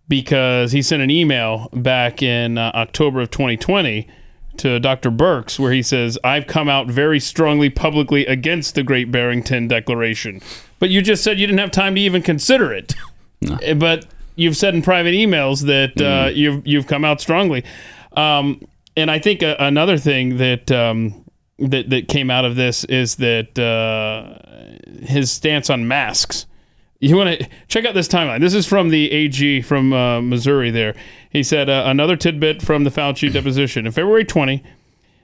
because he sent an email back in uh, October of twenty twenty to Doctor Birx where he says, "I've come out very strongly publicly against the Great Barrington Declaration." But you just said you didn't have time to even consider it. No. But you've said in private emails that uh, mm. you've you've come out strongly. Um, and I think a, another thing that... Um, That, that came out of this is that uh, his stance on masks. You want to check out this timeline. This is from the A G from uh, Missouri there. He said uh, another tidbit from the Fauci deposition. In February twentieth,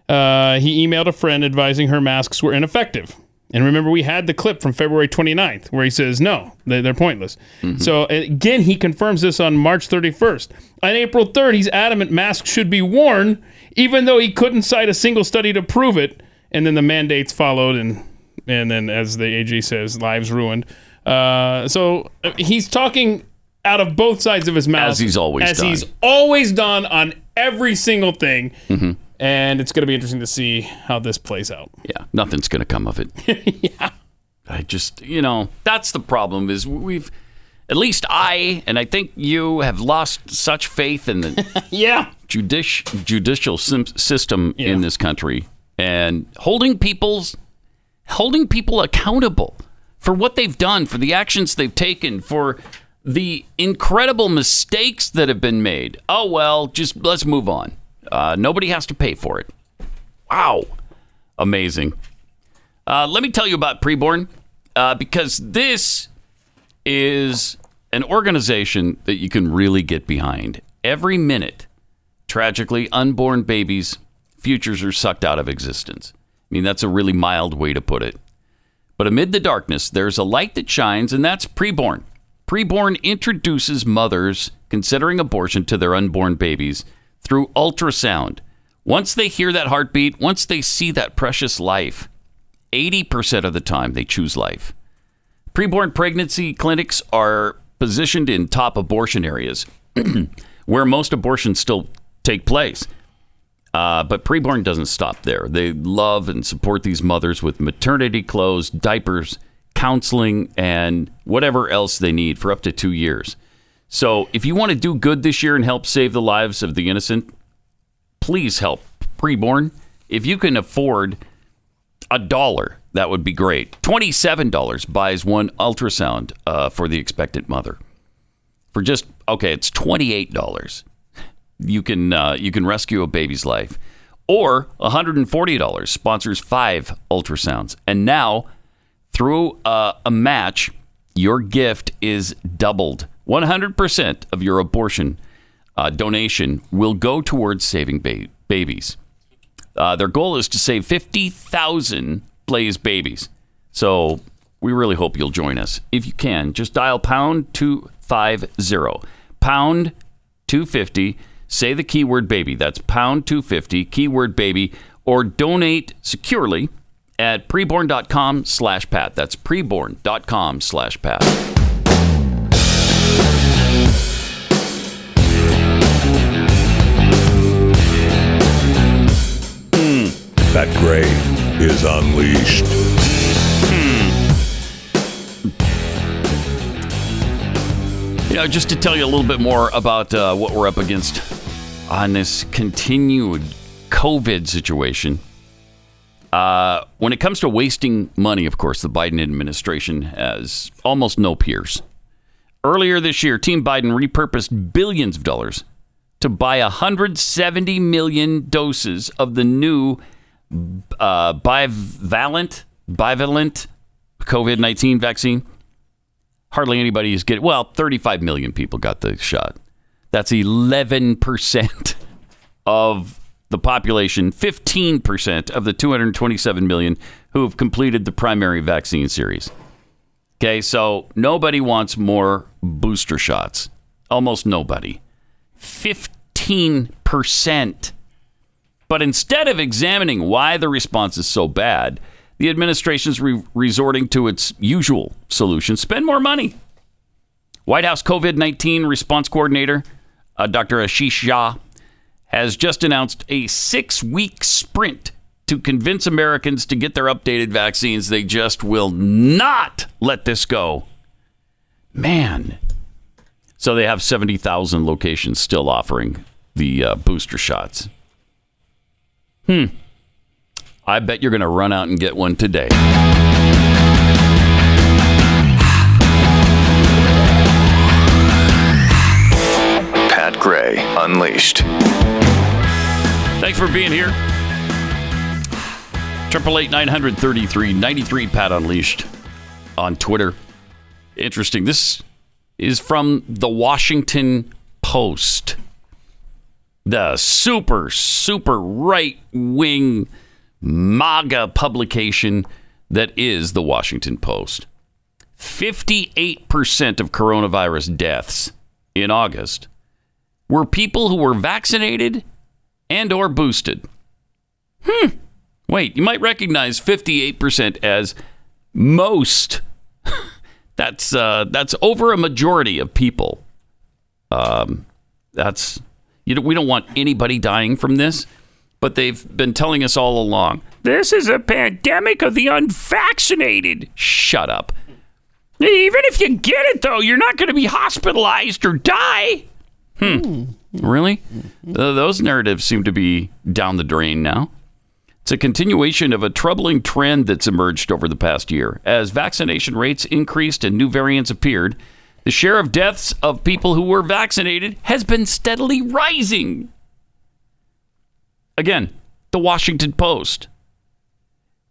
uh, he emailed a friend advising her masks were ineffective. And remember, we had the clip from February twenty-ninth where he says, no, they're pointless. Mm-hmm. So again, he confirms this on March thirty-first. On April third, he's adamant masks should be worn, even though he couldn't cite a single study to prove it. And then the mandates followed, and and then, as the A G says, lives ruined. Uh, so he's talking out of both sides of his mouth. As he's always as done. As he's always done on every single thing. Mm-hmm. And it's going to be interesting to see how this plays out. Yeah, nothing's going to come of it. yeah. I just, you know, that's the problem is we've, at least I, and I think you, have lost such faith in the yeah. judici- judicial sim- system yeah. in this country. And holding people's, holding people accountable for what they've done, for the actions they've taken, for the incredible mistakes that have been made. Oh, well, just let's move on. Uh, nobody has to pay for it. Wow. Amazing. Uh, let me tell you about Preborn, uh, because this is an organization that you can really get behind. Every minute, tragically, unborn babies' futures are sucked out of existence. I mean, that's a really mild way to put it. But amid the darkness, there's a light that shines, and that's Preborn. Preborn introduces mothers considering abortion to their unborn babies through ultrasound. Once they hear that heartbeat, once they see that precious life, eighty percent of the time they choose life. Preborn pregnancy clinics are positioned in top abortion areas where most abortions still take place. Uh, but preborn doesn't stop there. They love and support these mothers with maternity clothes, diapers, counseling, and whatever else they need for up to two years. So if you want to do good this year and help save the lives of the innocent, please help preborn. If you can afford a dollar, that would be great. twenty-seven dollars buys one ultrasound uh, for the expectant mother. For just, okay, it's twenty-eight dollars. You can uh, you can rescue a baby's life. Or one hundred forty dollars sponsors five ultrasounds. And now, through uh, a match, your gift is doubled. one hundred percent of your abortion uh, donation will go towards saving ba- babies. Uh, their goal is to save fifty thousand Blaze babies. So we really hope you'll join us. If you can, just dial pound two fifty, pound two fifty. Say the keyword baby. That's pound two fifty, keyword baby, or donate securely at preborn.com slash Pat. That's preborn.com slash Pat. Mm. Pat Gray is unleashed. Mm. You know, just to tell you a little bit more about uh, what we're up against on this continued COVID situation. Uh, when it comes to wasting money, of course, the Biden administration has almost no peers. Earlier this year, Team Biden repurposed billions of dollars to buy one hundred seventy million doses of the new uh, bivalent, bivalent COVID nineteen vaccine. Hardly anybody is getting, well, thirty-five million people got the shot. That's eleven percent of the population, fifteen percent of the two hundred twenty-seven million who have completed the primary vaccine series. Okay, so nobody wants more booster shots. Almost nobody. fifteen percent. But instead of examining why the response is so bad, the administration's re- resorting to its usual solution, spend more money. White House COVID nineteen response coordinator, Uh, Doctor Ashish Jha has just announced a six-week sprint to convince Americans to get their updated vaccines. They just will not let this go. Man. So they have seventy thousand locations still offering the uh, booster shots. Hmm. I bet you're going to run out and get one today. Gray Unleashed. Thanks for being here. eight eight eight, nine three three, nine three Pat Unleashed on Twitter. Interesting. This is from the Washington Post. The super, super right-wing MAGA publication that is the Washington Post. fifty-eight percent of coronavirus deaths in August were people who were vaccinated and or boosted. Hmm. Wait, you might recognize fifty-eight percent as most. that's uh, that's over a majority of people. Um, that's you know, we don't want anybody dying from this, but they've been telling us all along, this is a pandemic of the unvaccinated. Shut up. Even if you get it, though, you're not going to be hospitalized or die. Hmm. Really? Uh, those narratives seem to be down the drain now. It's a continuation of a troubling trend that's emerged over the past year. As vaccination rates increased and new variants appeared, the share of deaths of people who were vaccinated has been steadily rising. Again, the Washington Post.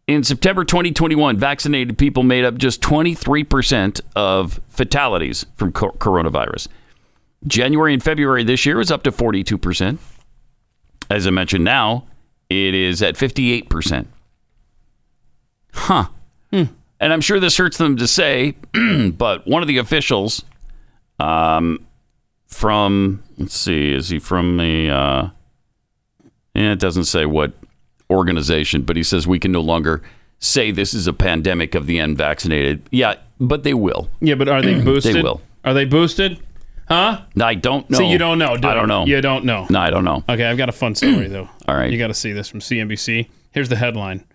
In September twenty twenty-one, vaccinated people made up just twenty-three percent of fatalities from co- coronavirus. January and February this year was up to forty-two percent. As I mentioned, now it is at fifty-eight percent. Huh. Hmm. And I'm sure this hurts them to say, but one of the officials Um, from, let's see, is he from the, uh, it doesn't say what organization, but he says we can no longer say this is a pandemic of the unvaccinated. Yeah, but they will. Yeah, but are they boosted? They will. Are they boosted? Huh? I don't know. So you don't know, do I don't know. You don't know. No, I don't know. Okay, I've got a fun story, though. All right. You got to see this from C N B C. Here's the headline.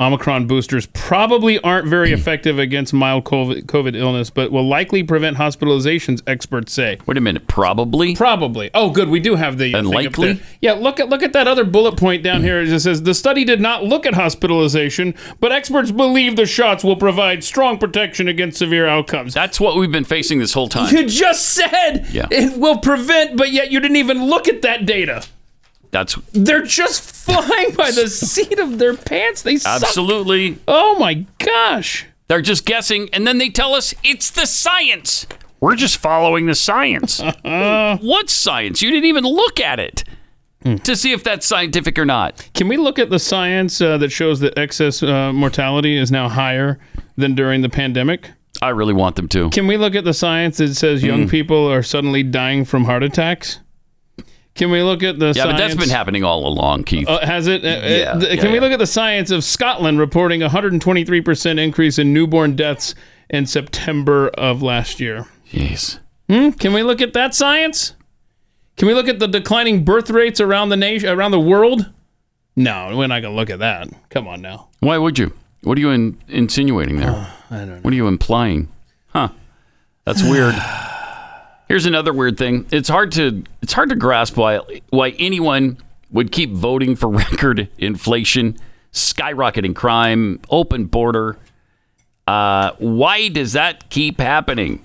Omicron boosters probably aren't very effective against mild COVID illness, but will likely prevent hospitalizations, experts say. Wait a minute, probably? Probably. Oh, good, we do have the... Unlikely? Yeah, look at look at that other bullet point down here. It says, the study did not look at hospitalization, but experts believe the shots will provide strong protection against severe outcomes. That's what we've been facing this whole time. You just said yeah. it will prevent, but yet you didn't even look at that data. That's They're just flying by the seat of their pants. They suck. Absolutely. Oh, my gosh. They're just guessing, and then they tell us it's the science. We're just following the science. What science? You didn't even look at it mm. to see if that's scientific or not. Can we look at the science uh, that shows that excess uh, mortality is now higher than during the pandemic? I really want them to. Can we look at the science that says young mm. people are suddenly dying from heart attacks? Can we look at the yeah, science? Yeah, but that's been happening all along, Keith. Uh, has it? Uh, yeah, th- yeah, can yeah. we look at the science of Scotland reporting a one hundred twenty-three percent increase in newborn deaths in September of last year? Jeez. Hmm? Can we look at that science? Can we look at the declining birth rates around the nation, around the world? No, we're not going to look at that. Come on now. Why would you? What are you in- insinuating there? Oh, I don't know. What are you implying? Huh. That's weird. Here's another weird thing. It's hard to it's hard to grasp why why anyone would keep voting for record inflation, skyrocketing crime, open border. Uh, why does that keep happening?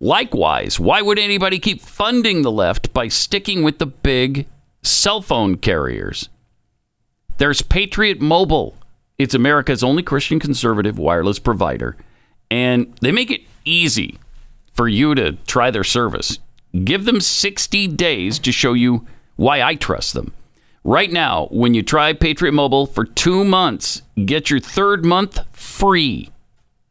Likewise, why would anybody keep funding the left by sticking with the big cell phone carriers? There's Patriot Mobile. It's America's only Christian conservative wireless provider, and they make it easy for you to try their service. Give them sixty days to show you why I trust them. Right now, when you try Patriot Mobile for two months, get your third month free.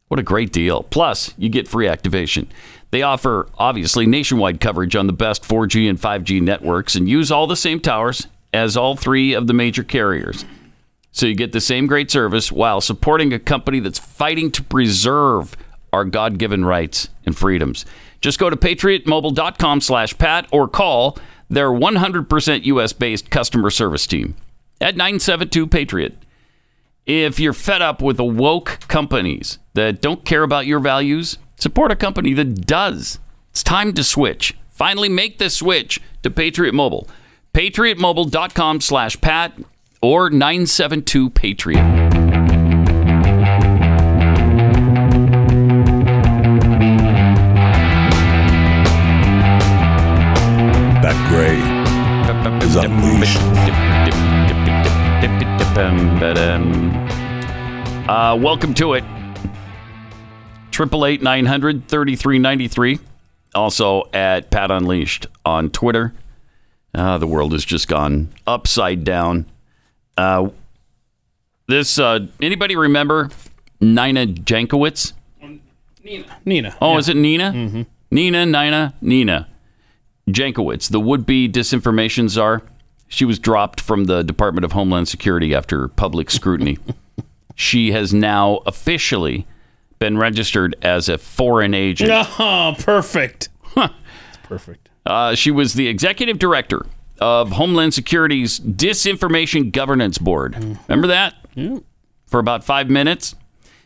What a great deal. Plus, you get free activation. They offer, obviously, nationwide coverage on the best four G and five G networks and use all the same towers as all three of the major carriers. So you get the same great service while supporting a company that's fighting to preserve our God-given rights and freedoms. Just go to patriotmobile.com slash Pat or call their one hundred percent U S-based customer service team at nine seven two PATRIOT. If you're fed up with the woke companies that don't care about your values, support a company that does. It's time to switch. Finally make the switch to Patriot Mobile. patriot mobile dot com slash Pat or nine seven two PATRIOT. Pat Gray is unleashed. Uh, welcome to it. eight eight eight, nine hundred, thirty-three ninety-three. Also at Pat Unleashed on Twitter. Uh, the world has just gone upside down. Uh, this uh, anybody remember Nina Jankowicz? Nina. Nina. Oh, yeah. Is it Nina? Mm-hmm. Nina, Nina, Nina. Jankowicz, the would-be disinformation czar, she was dropped from the Department of Homeland Security after public scrutiny. She has now officially been registered as a foreign agent. Oh, perfect. Huh. That's perfect. Uh, she was the executive director of Homeland Security's Disinformation Governance Board. Mm. Remember that? Yeah. For about five minutes,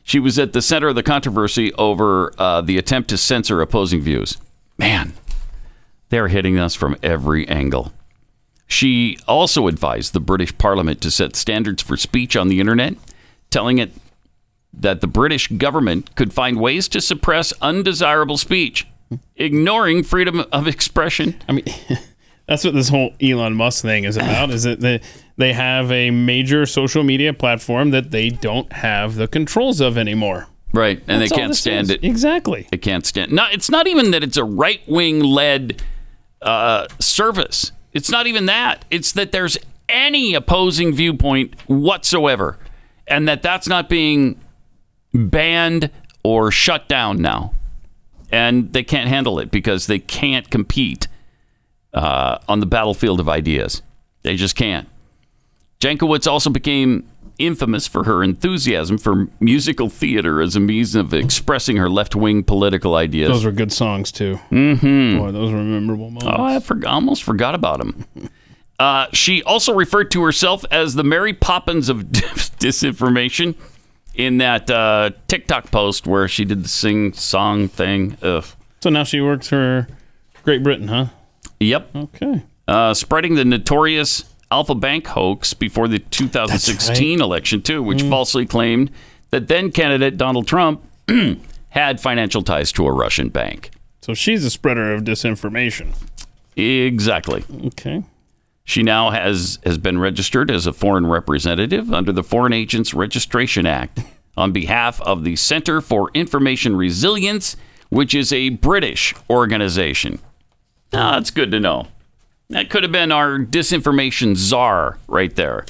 she was at the center of the controversy over uh, the attempt to censor opposing views. Man. They're hitting us from every angle. She also advised the British Parliament to set standards for speech on the internet, telling it that the British government could find ways to suppress undesirable speech, ignoring freedom of expression. I mean, that's what this whole Elon Musk thing is about, is that they, they have a major social media platform that they don't have the controls of anymore. Right, and that's they can't stand is. It. Exactly. They can't stand it. No, it's not even that it's a right-wing-led... Uh, service. It's not even that. It's that there's any opposing viewpoint whatsoever, and that that's not being banned or shut down now. and they can't handle it because they can't compete uh, on the battlefield of ideas. They just can't. Jankowicz also became infamous for her enthusiasm for musical theater as a means of expressing her left-wing political ideas. Those were good songs, too. Mm-hmm. Boy, those were memorable moments. Oh, I for- almost forgot about them. Uh, she also referred to herself as the Mary Poppins of disinformation in that uh, TikTok post where she did the sing-song thing. Ugh. So now she works for Great Britain, huh? Yep. Okay. Uh, spreading the notorious Alpha Bank hoax before the two thousand sixteen right. election, too, which mm. falsely claimed that then-candidate Donald Trump had financial ties to a Russian bank. So she's a spreader of disinformation. Exactly. Okay. She now has, has been registered as a foreign representative under the Foreign Agents Registration Act on behalf of the Center for Information Resilience, which is a British organization. Ah, that's good to know. That could have been our disinformation czar right there.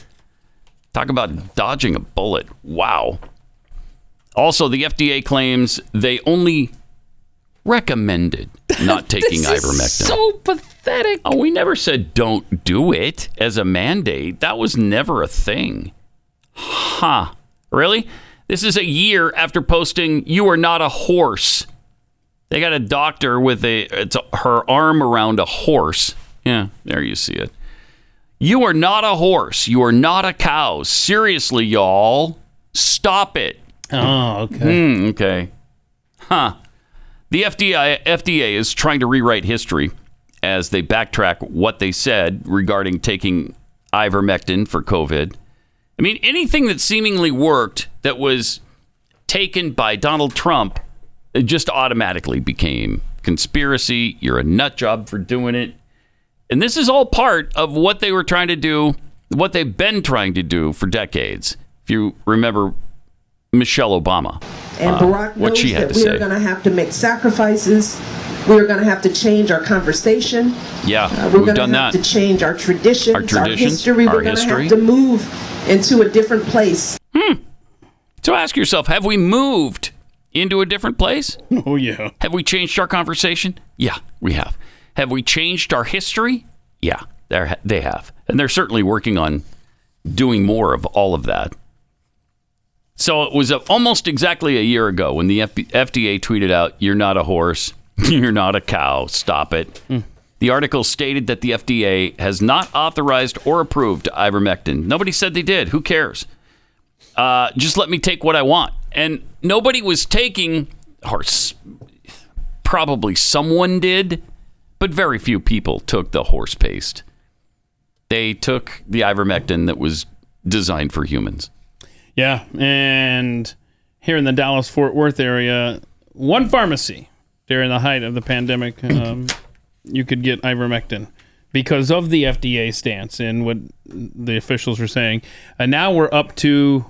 Talk about dodging a bullet. Wow. Also, the F D A claims they only recommended not taking this ivermectin. Is so pathetic. Oh, we never said don't do it as a mandate. That was never a thing. Huh. Really? This is a year after posting, "You are not a horse." They got a doctor with a, it's a her arm around a horse. Yeah, there you see it. You are not a horse. You are not a cow. Seriously, y'all. Stop it. Oh, okay. Mm, okay. Huh. The F D A, F D A is trying to rewrite history as they backtrack what they said regarding taking ivermectin for COVID. I mean, anything that seemingly worked that was taken by Donald Trump, it just automatically became conspiracy. You're a nut job for doing it. And this is all part of what they were trying to do, what they've been trying to do for decades. If you remember Michelle Obama, and Barack uh, what she had that to we say. We're going to have to make sacrifices. We're going to have to change our conversation. Yeah, uh, we're going to have that. to change our traditions, our, traditions, our history. Our we're going to have to move into a different place. Hmm. So ask yourself, have we moved into a different place? Oh, yeah. Have we changed our conversation? Yeah, we have. Have we changed our history? Yeah, they have. And they're certainly working on doing more of all of that. So it was almost exactly a year ago when the F D A tweeted out, "You're not a horse. You're not a cow. Stop it." Mm. The article stated that the F D A has not authorized or approved ivermectin. Nobody said they did. Who cares? Uh, just let me take what I want. And nobody was taking, or probably someone did, but very few people took the horse paste. They took the ivermectin that was designed for humans. Yeah, and here in the Dallas-Fort Worth area, one pharmacy during the height of the pandemic, um, you could get ivermectin because of the F D A stance and what the officials were saying. And now we're up to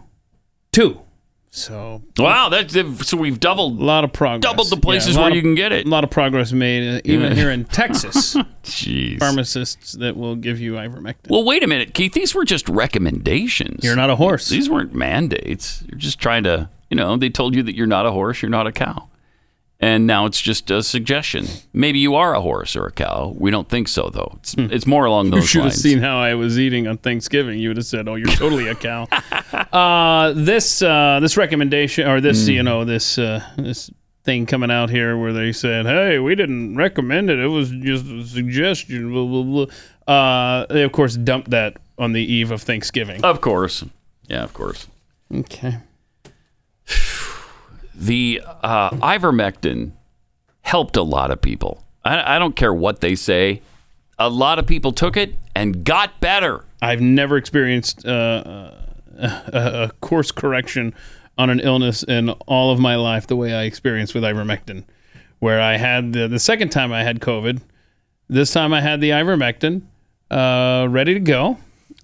two. So wow, that's so we've doubled a lot of progress. Doubled the places yeah, where of, you can get it. A lot of progress made, even yeah. here in Texas. Jeez, pharmacists that will give you ivermectin. Well, wait a minute, Keith. These were just recommendations. You're not a horse. These weren't mandates. You're just trying to, you know, they told you that you're not a horse, you're not a cow, and now it's just a suggestion. Maybe you are a horse or a cow. We don't think so, though. It's, hmm. it's more along those lines. You should have seen how I was eating on Thanksgiving. You would have said, "Oh, you're totally a cow." Uh, this uh, this recommendation or this mm. you know this uh, this thing coming out here where they said, "Hey, we didn't recommend it. It was just a suggestion." Blah, blah, blah. Uh, they of course dumped that on the eve of Thanksgiving. Of course, yeah, of course. Okay. The uh, ivermectin helped a lot of people. I, I don't care what they say. A lot of people took it and got better. I've never experienced. Uh, A course correction on an illness in all of my life the way I experienced with ivermectin, where I had the, the second time I had COVID. This time I had the ivermectin uh, ready to go,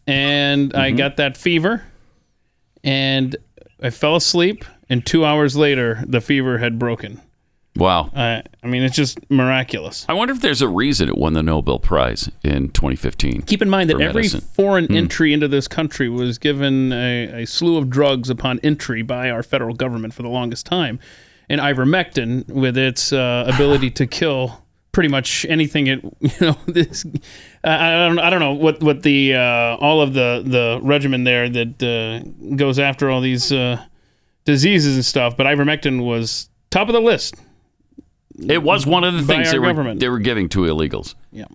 and mm-hmm. I got that fever, and I fell asleep, and two hours later the fever had broken. Wow. Uh, I mean, it's just miraculous. I wonder if there's a reason it won the Nobel Prize in twenty fifteen. Keep in mind that every medicine. foreign mm. entry into this country was given a, a slew of drugs upon entry by our federal government for the longest time. and ivermectin with its uh, ability to kill pretty much anything it, you know, this, I don't, I don't know what, what the, uh, all of the, the regimen there that uh, goes after all these uh, diseases and stuff, but ivermectin was top of the list. It was one of the things they were, they were giving to illegals. Yeah.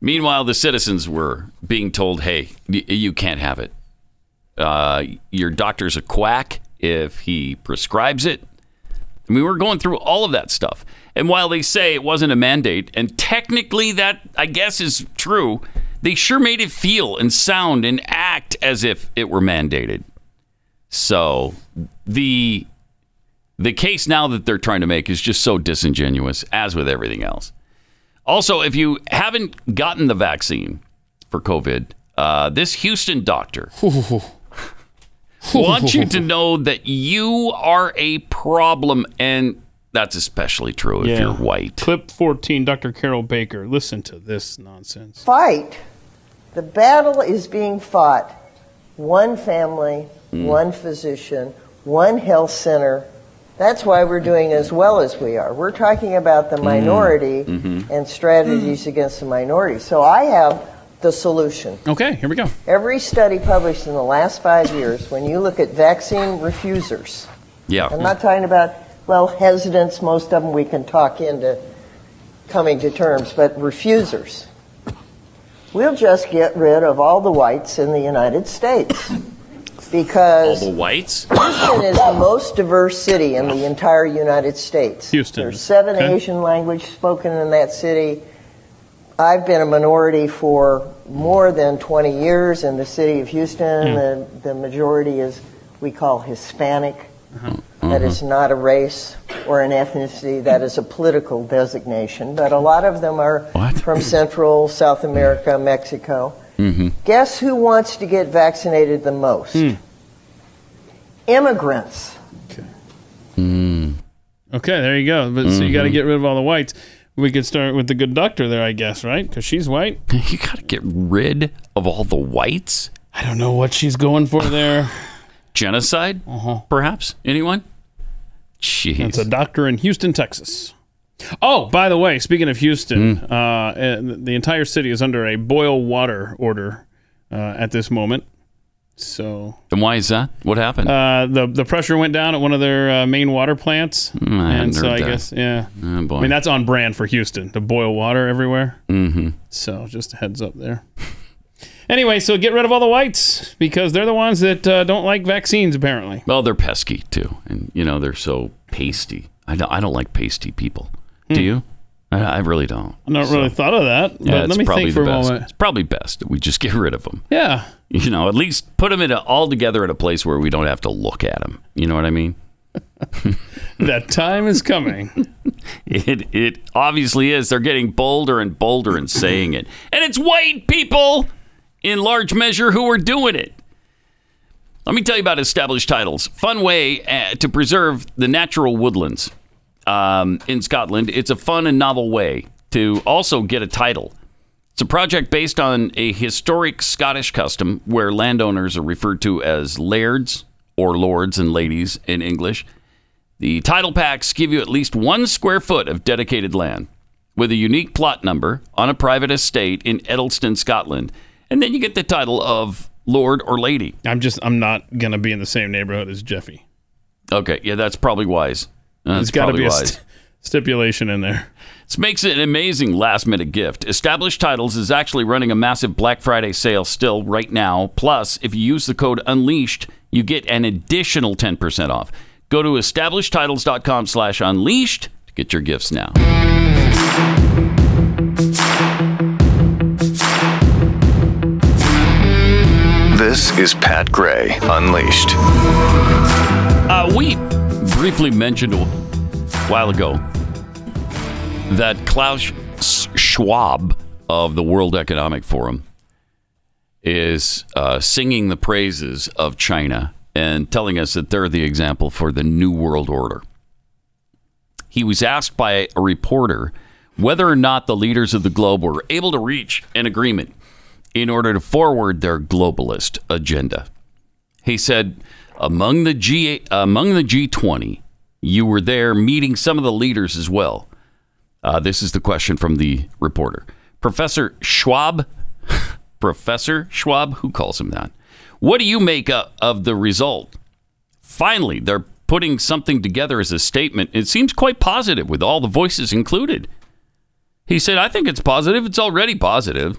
Meanwhile, the citizens were being told, hey, y- you can't have it. Uh, your doctor's a quack if he prescribes it. I mean, we're going through all of that stuff. And while they say it wasn't a mandate, and technically that, I guess, is true, they sure made it feel and sound and act as if it were mandated. So the the case now that they're trying to make is just so disingenuous, as with everything else. Also, if you haven't gotten the vaccine for COVID, uh, this Houston doctor wants you to know that you are a problem, and that's especially true yeah. if you're white. Clip fourteen, Doctor Carol Baker. Listen to this nonsense. Fight. The battle is being fought. One family, mm. one physician, one health center. That's why we're doing as well as we are. We're talking about the minority mm. mm-hmm. and strategies mm. against the minority. So I have the solution. Okay, here we go. Every study published in the last five years, when you look at vaccine refusers, yeah. I'm not talking about... Well, hesitants, most of them we can talk into coming to terms, but refusers. We'll just get rid of all the whites in the United States because all the whites? Houston is the most diverse city in the entire United States. Houston. There's seven okay. Asian languages spoken in that city. I've been a minority for more than twenty years in the city of Houston. Mm. The, the majority is we call Hispanic. Uh-huh. That is not a race or an ethnicity. That is a political designation. But a lot of them are what? From Central, South America, Mexico. Mm-hmm. Guess who wants to get vaccinated the most? Mm. Immigrants. Okay. Mm. Okay, there you go. But mm-hmm. So you got to get rid of all the whites. We could start with the good doctor there, I guess, right? Because she's white. You got to get rid of all the whites? I don't know what she's going for there. Genocide, uh-huh. perhaps? Anyone? Jeez. It's a doctor in Houston, Texas. Oh, by the way, speaking of Houston, mm. uh, the entire city is under a boil water order uh, at this moment. So. And why is that? What happened? Uh, the the pressure went down at one of their uh, main water plants. Mm, I and so I that. guess, yeah. Oh, boy. I mean, that's on brand for Houston, to boil water everywhere. Mm-hmm. So just a heads up there. Anyway, so get rid of all the whites because they're the ones that uh, don't like vaccines, apparently. Well, they're pesky, too. And, you know, they're so pasty. I don't, I don't like pasty people. Mm. Do you? I, I really don't. I've not so, really thought of that. Yeah, let me think for a best. moment. It's probably best that we just get rid of them. Yeah. You know, at least put them in a, all together in a place where we don't have to look at them. You know what I mean? That time is coming. It it obviously is. They're getting bolder and bolder in saying it. And it's white people! In large measure, who are doing it. Let me tell you about established titles. Fun way uh, to preserve the natural woodlands um, in Scotland. It's a fun and novel way to also get a title. It's a project based on a historic Scottish custom where landowners are referred to as lairds or lords and ladies in English. The title packs give you at least one square foot of dedicated land with a unique plot number on a private estate in Edelston, Scotland. And then you get the title of Lord or Lady. I'm just, I'm not going to be in the same neighborhood as Jeffy. Okay. Yeah, that's probably wise. That's There's got to be wise. a st- stipulation in there. This makes it an amazing last minute gift. Established Titles is actually running a massive Black Friday sale still right now. Plus, if you use the code Unleashed, you get an additional ten percent off. Go to establishedtitles.com slash unleashed to get your gifts now. This is Pat Gray Unleashed. Uh, we briefly mentioned a while ago that Klaus Schwab of the World Economic Forum is uh, singing the praises of China and telling us that they're the example for the New World Order. He was asked by a reporter whether or not the leaders of the globe were able to reach an agreement in order to forward their globalist agenda. He said, among the G among the G twenty, You were there meeting some of the leaders as well. Uh, this is the question from the reporter. Professor Schwab, Professor Schwab, who calls him that? What do you make of the result? Finally, they're putting something together as a statement. It seems quite positive with all the voices included. He said, I think it's positive. It's already positive.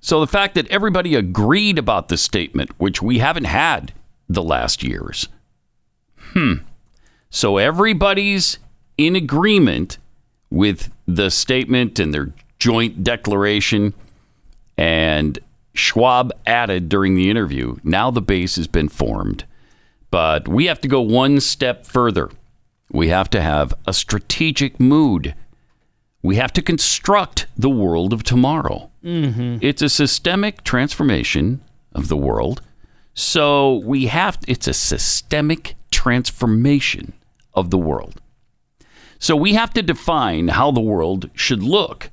So the fact that everybody agreed about the statement, which we haven't had the last years. Hmm. So everybody's in agreement with the statement and their joint declaration. And Schwab added during the interview, now the base has been formed, but we have to go one step further. We have to have a strategic mood. We have to construct the world of tomorrow. Mm-hmm. It's a systemic transformation of the world. So we have, it's a systemic transformation of the world. So we have to define how the world should look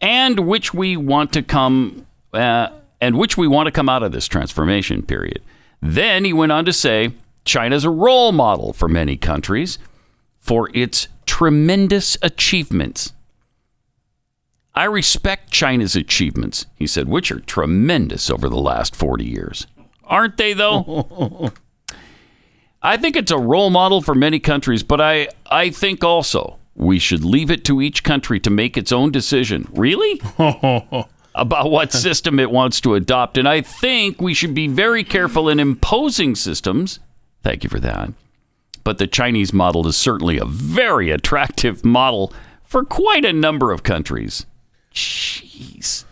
and which we want to come uh, and which we want to come out of this transformation period. Then he went on to say, China's a role model for many countries for its tremendous achievements. I respect China's achievements, he said, which are tremendous over the last forty years. Aren't they, though? I think it's a role model for many countries, but I, I think also we should leave it to each country to make its own decision. Really? About what system it wants to adopt. And I think we should be very careful in imposing systems. Thank you for that. But the Chinese model is certainly a very attractive model for quite a number of countries. Jeez.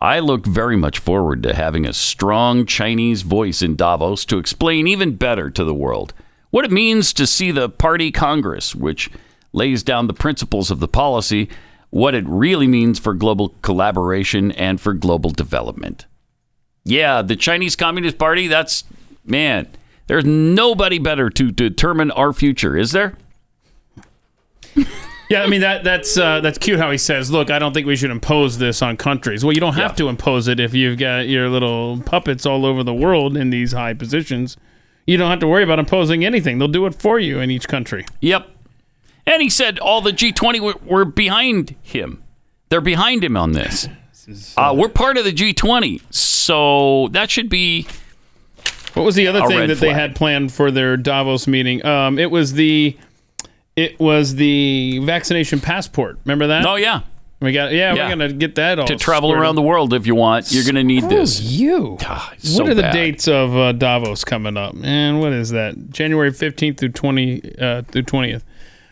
I look very much forward to having a strong Chinese voice in Davos to explain even better to the world what it means to see the party Congress, which lays down the principles of the policy, what it really means for global collaboration and for global development. Yeah, the Chinese Communist Party, that's, man, there's nobody better to determine our future, is there? Yeah, I mean, that that's uh, that's cute how he says, look, I don't think we should impose this on countries. Well, you don't have yeah. to impose it if you've got your little puppets all over the world in these high positions. You don't have to worry about imposing anything. They'll do it for you in each country. Yep. And he said all the G twenty were, were behind him. They're behind him on this. this is, uh, uh, we're part of the G twenty, so that should be What was the other thing that flag. they had planned for their Davos meeting? Um, it was the... It was the vaccination passport. Remember that? Oh, yeah. We got Yeah, yeah. we're going to get that all. To travel around up. the world if you want. You're going to need Screw this. you. Ah, so what are bad. the dates of uh, Davos coming up? And what is that? January fifteenth through, twenty, uh, through twentieth.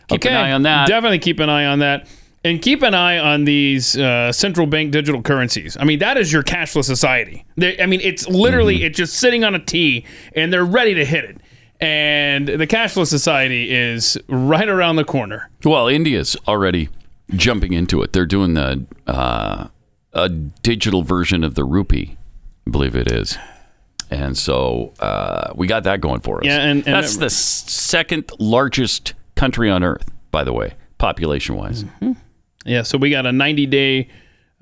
Keep okay. an eye on that. Definitely keep an eye on that. And keep an eye on these uh, central bank digital currencies. I mean, that is your cashless society. They, I mean, it's literally, mm-hmm. it's just sitting on a tee, and they're ready to hit it. And the cashless society is right around the corner. Well, India's already jumping into it. They're doing the uh, a digital version of the rupee, I believe it is. And so uh, we got that going for us. Yeah, and, and That's it, the second largest country on Earth, by the way, population-wise. Mm-hmm. Yeah, so we got a ninety-day...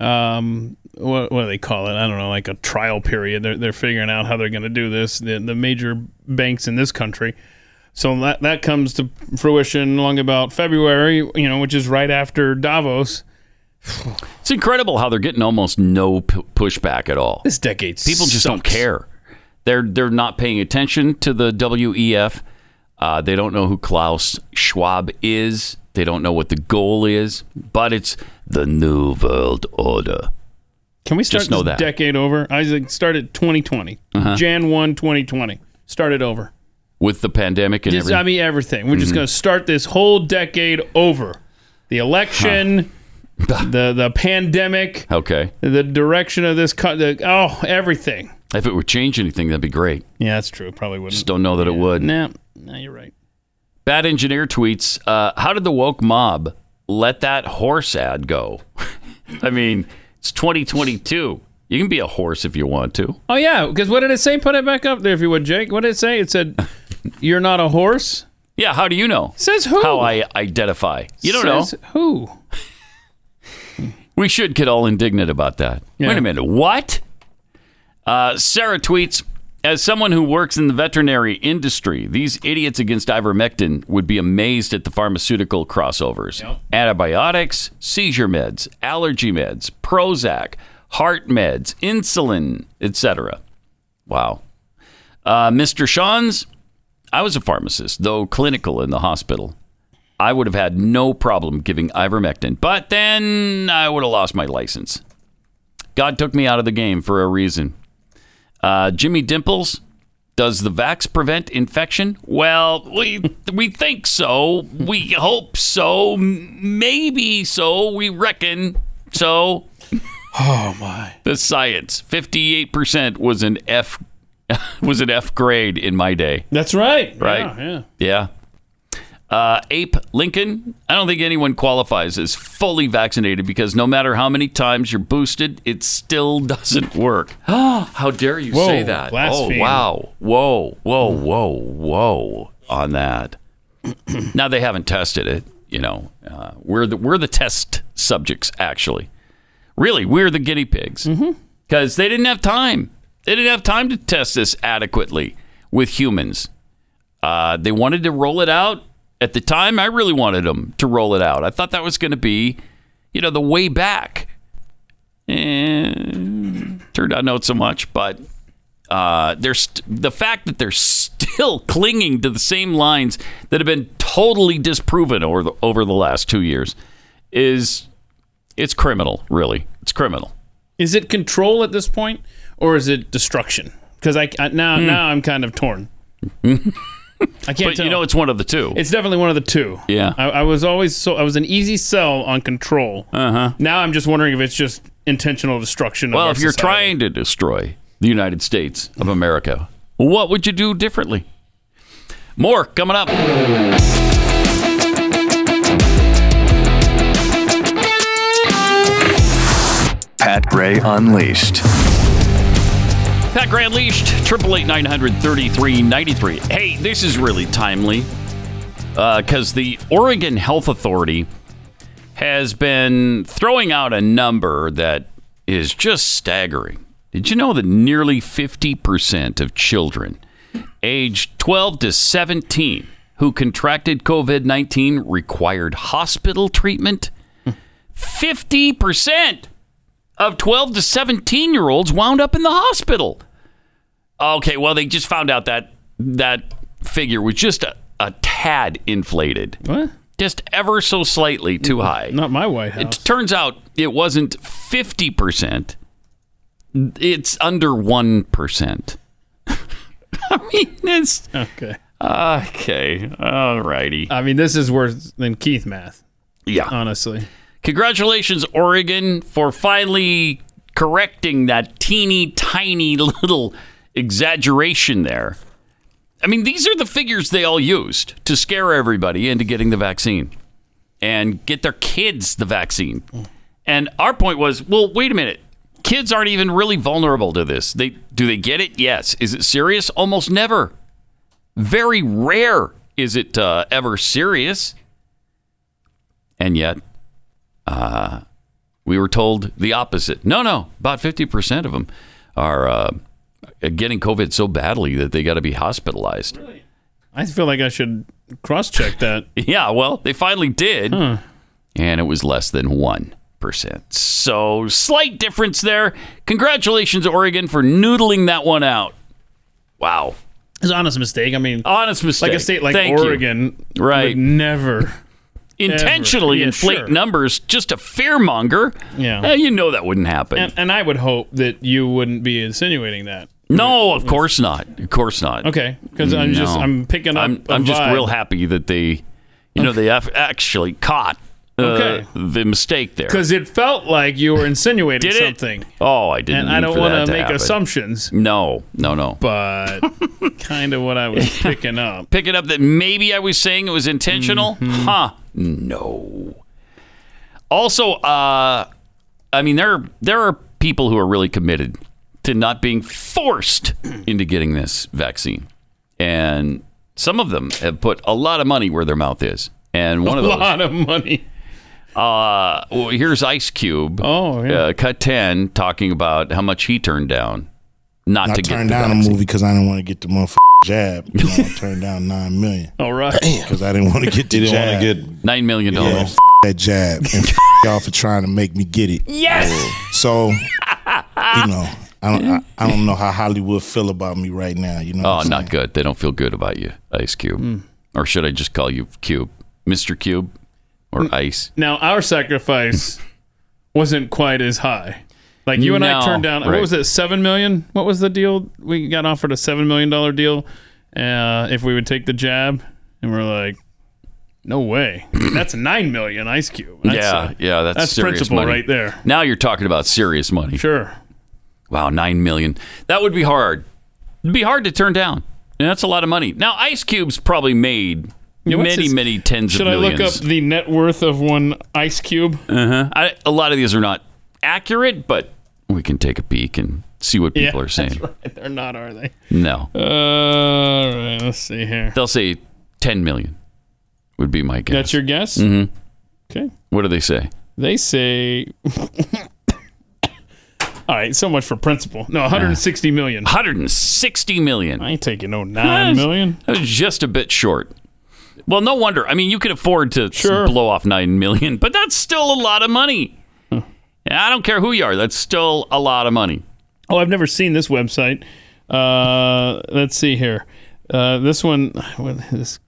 Um, what, what do they call it? I don't know, like a trial period. They're they're figuring out how they're going to do this. The, the major banks in this country. So that that comes to fruition along about February, you know, which is right after Davos. It's incredible how they're getting almost no p- pushback at all. This decade, people just sucks. don't care. They're they're not paying attention to the W E F. Uh, they don't know who Klaus Schwab is. They don't know what the goal is, but it's the New World Order. Can we start Just know this that. decade over? Isaac, start at twenty twenty. Uh-huh. January first, twenty twenty. Start it over. With the pandemic and just, everything? I mean, everything. We're mm-hmm. just going to start this whole decade over. The election, huh. the, the pandemic, okay, the direction of this country, oh, everything. If it would change anything, that'd be great. Yeah, that's true. It probably wouldn't. Just don't know that yeah. it would. No, nah, nah, you're right. Bad Engineer tweets, uh, how did the woke mob let that horse ad go? I mean, it's twenty twenty-two. You can be a horse if you want to. Oh, yeah, because what did it say? Put it back up there if you would, Jake. What did it say? It said, you're not a horse? Yeah, how do you know? Says who? How I identify. You don't know. Says who? We should get all indignant about that. Yeah. Wait a minute, what? Uh, Sarah tweets, As someone who works in the veterinary industry, these idiots against ivermectin would be amazed at the pharmaceutical crossovers. Yep. Antibiotics, seizure meds, allergy meds, Prozac, heart meds, insulin, et cetera. Wow. Uh, Mister Sean's, I was a pharmacist, though clinical in the hospital. I would have had no problem giving ivermectin, but then I would have lost my license. God took me out of the game for a reason. Uh, Jimmy Dimples, does the vax prevent infection? Well, we we think so. We hope so. Maybe so. We reckon so. Oh, my. The science. fifty-eight percent was an F was an F grade in my day. That's right. Right? Yeah. Yeah. yeah. Uh, Ape Lincoln, I don't think anyone qualifies as fully vaccinated because no matter how many times you're boosted, it still doesn't work. How dare you whoa, say that? Blaspheme. Oh, wow. Whoa, whoa, whoa, whoa on that. Now, they haven't tested it. You know, uh, we're the, we're the test subjects, actually. Really, we're the guinea pigs because mm-hmm. they didn't have time. They didn't have time to test this adequately with humans. Uh, they wanted to roll it out. At the time, I really wanted them to roll it out. I thought that was going to be, you know, the way back. And turned out not so much. But uh, there's st- the fact that they're still clinging to the same lines that have been totally disproven over the, over the last two years is... It's criminal, really. It's criminal. Is it control at this point, or is it destruction? Because I, I now mm. now I'm kind of torn. I can't. But tell. You know, it's one of the two. It's definitely one of the two. Yeah. I, I was always so. I was an easy sell on control. Uh huh. Now I'm just wondering if it's just intentional destruction. Well, of our if you're society. Trying to destroy the United States of America, what would you do differently? More coming up. Pat Gray Unleashed. Pat Gray Unleashed, eight eight eight, nine hundred, thirty-three ninety-three. Hey, this is really timely because uh, the Oregon Health Authority has been throwing out a number that is just staggering. Did you know that nearly fifty percent of children aged twelve to seventeen who contracted COVID nineteen required hospital treatment? fifty percent! Of twelve to seventeen-year-olds wound up in the hospital. Okay, well, they just found out that that figure was just a, a tad inflated. What? Just ever so slightly too high. Not my White House. It turns out it wasn't fifty percent. It's under one percent. I mean, it's... Okay. Okay, all righty. I mean, this is worse than Keith math. Yeah. Honestly. Congratulations, Oregon, for finally correcting that teeny tiny little exaggeration there. I mean, these are the figures they all used to scare everybody into getting the vaccine and get their kids the vaccine. And our point was, well, wait a minute. Kids aren't even really vulnerable to this. They do they get it? Yes. Is it serious? Almost never. Very rare is it uh, ever serious. And yet... Uh, we were told the opposite. No, no, about fifty percent of them are uh, getting COVID so badly that they got to be hospitalized. Really? I feel like I should cross-check that. Yeah, well, they finally did, huh. And it was less than one percent. So, slight difference there. Congratulations, Oregon, for noodling that one out. Wow. It's an honest mistake. I mean, honest mistake. Like a state like Thank Oregon you. Right. would never... intentionally yeah, inflate sure. numbers just to fearmonger. Yeah. Eh, you know that wouldn't happen. And, and I would hope that you wouldn't be insinuating that. No, of course not. Of course not. Okay, because I'm no. just I'm picking up I'm, a I'm just vibe. Real happy that they, you okay. know, they actually caught uh, okay. the mistake there. Because it felt like you were insinuating Did something. It? Oh, I didn't. And mean I don't want to make happen. Assumptions. No, no, no. But kind of what I was picking up. Picking up that maybe I was saying it was intentional? Mm-hmm. Huh. No. Also, uh, I mean, there there are people who are really committed to not being forced into getting this vaccine, and some of them have put a lot of money where their mouth is. And one of those, a lot of money. Uh, well, here's Ice Cube. Oh, yeah. Uh, Cut ten talking about how much he turned down not I to get the vaccine. I turned down a movie because I didn't want to get the motherfucking jab. You know, I turned down nine million. All right, because I didn't want to get the you jab. Didn't want to get nine million dollars. Yeah, f- that jab and f- y'all for trying to make me get it. Yes. So you know, I don't, I, I don't know how Hollywood feel about me right now. You know. Oh, what I'm not good. They don't feel good about you, Ice Cube. Mm. Or should I just call you Cube, Mister Cube, or Ice? Now our sacrifice wasn't quite as high. Like you and no, I turned down, right. What was it, seven million dollars? What was the deal? We got offered a seven million dollars deal uh, if we would take the jab. And we're like, no way. That's nine million dollars, Ice Cube. That's yeah, a, yeah, that's, that's serious principle money. Right there. Now you're talking about serious money. Sure. Wow, nine million dollars. That would be hard. It'd be hard to turn down. And that's a lot of money. Now, Ice Cube's probably made yeah, many, his, many tens of millions. Should I look up the net worth of one Ice Cube? Uh-huh. I, a lot of these are not accurate, but we can take a peek and see what people yeah, are saying. That's right. They're not, are they? No. Uh, all right, let's see here. They'll say ten million would be my guess. That's your guess? Mm-hmm. Okay. What do they say? They say... All right, so much for principle. No, one hundred sixty million. one hundred sixty million. I ain't taking no nine million. That was just a bit short. Well, no wonder. I mean, you can afford to sure. blow off nine million, but that's still a lot of money. Huh. I don't care who you are. That's still a lot of money. Oh, I've never seen this website. Uh, let's see here. Uh, this one, this,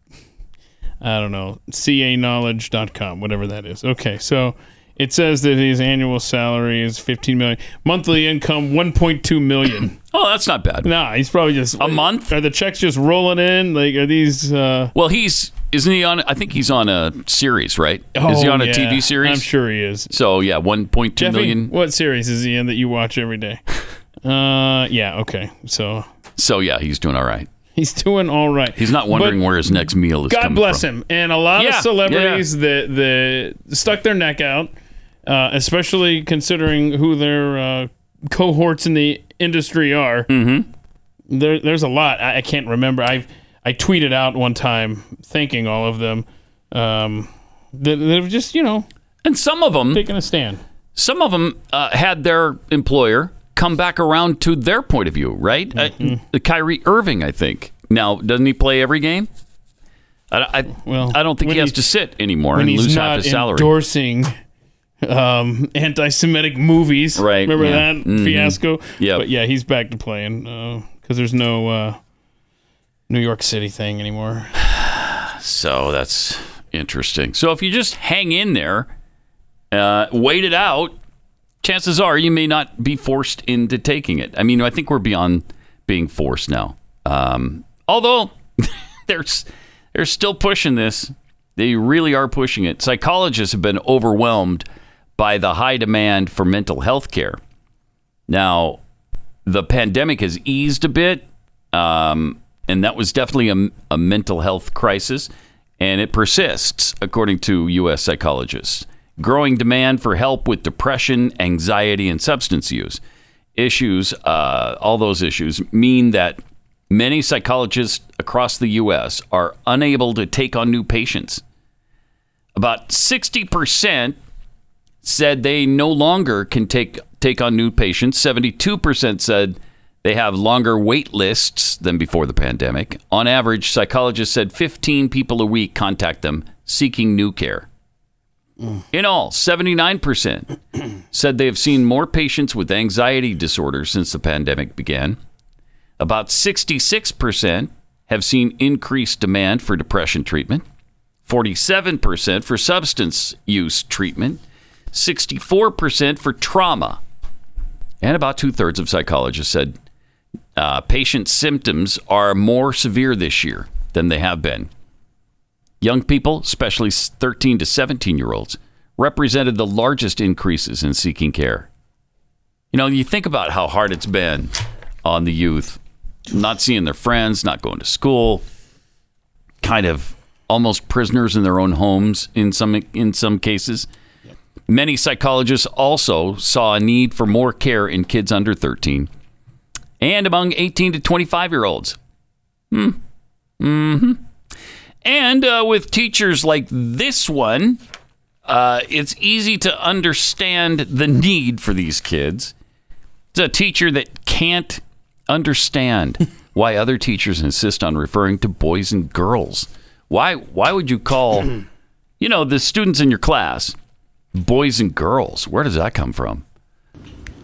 I don't know, c a knowledge dot com, whatever that is. Okay, so... It says that his annual salary is fifteen million dollars. Monthly income, one point two million dollars. Oh, that's not bad. Nah, he's probably just... A like, month? Are the checks just rolling in? Like, are these... Uh... Well, he's... Isn't he on... I think he's on a series, right? Oh, is he on yeah. a T V series? I'm sure he is. So, yeah, one point two Jeffy, million. What series is he in that you watch every day? uh, Yeah, okay. So... So, yeah, he's doing all right. He's doing all right. He's not wondering but where his next meal is God coming from. God bless him. And a lot yeah, of celebrities yeah. that, that stuck their neck out... Uh, especially considering who their uh, cohorts in the industry are, mm-hmm. there, there's a lot. I, I can't remember. I I tweeted out one time, thanking all of them. Um, they, they were just, you know, and some of them taking a stand. Some of them uh, had their employer come back around to their point of view, right? Mm-hmm. Uh, Kyrie Irving, I think. Now, doesn't he play every game? I, I, well, I don't think he has to sit anymore and lose half his salary. Endorsing. Um, anti-Semitic movies. Right. Remember yeah. that mm-hmm. fiasco? Yeah. But yeah, he's back to playing because uh, there's no uh, New York City thing anymore. So that's interesting. So if you just hang in there, uh, wait it out, chances are you may not be forced into taking it. I mean, I think we're beyond being forced now. Um, although there's they're still pushing this. They really are pushing it. Psychologists have been overwhelmed by the high demand for mental health care. Now, the pandemic has eased a bit, um, and that was definitely a, a mental health crisis, and it persists, according to U S psychologists. Growing demand for help with depression, anxiety, and substance use issues, uh, all those issues, mean that many psychologists across the U S are unable to take on new patients. About sixty percent said they no longer can take take on new patients. seventy-two percent said they have longer wait lists than before the pandemic. On average, psychologists said fifteen people a week contact them seeking new care. Mm. In all, seventy-nine percent said they have seen more patients with anxiety disorders since the pandemic began. About sixty-six percent have seen increased demand for depression treatment. forty-seven percent for substance use treatment, sixty-four percent for trauma. And about two-thirds of psychologists said uh, patient symptoms are more severe this year than they have been. Young people, especially thirteen to seventeen-year-olds, represented the largest increases in seeking care. You know, you think about how hard it's been on the youth, not seeing their friends, not going to school, kind of... almost prisoners in their own homes in some in some cases. Yep. Many psychologists also saw a need for more care in kids under thirteen and among eighteen to twenty-five-year-olds. Hmm. Mm-hmm. And uh, with teachers like this one, uh, it's easy to understand the need for these kids. It's a teacher that can't understand why other teachers insist on referring to boys and girls. Why why would you call, you know, the students in your class boys and girls? Where does that come from?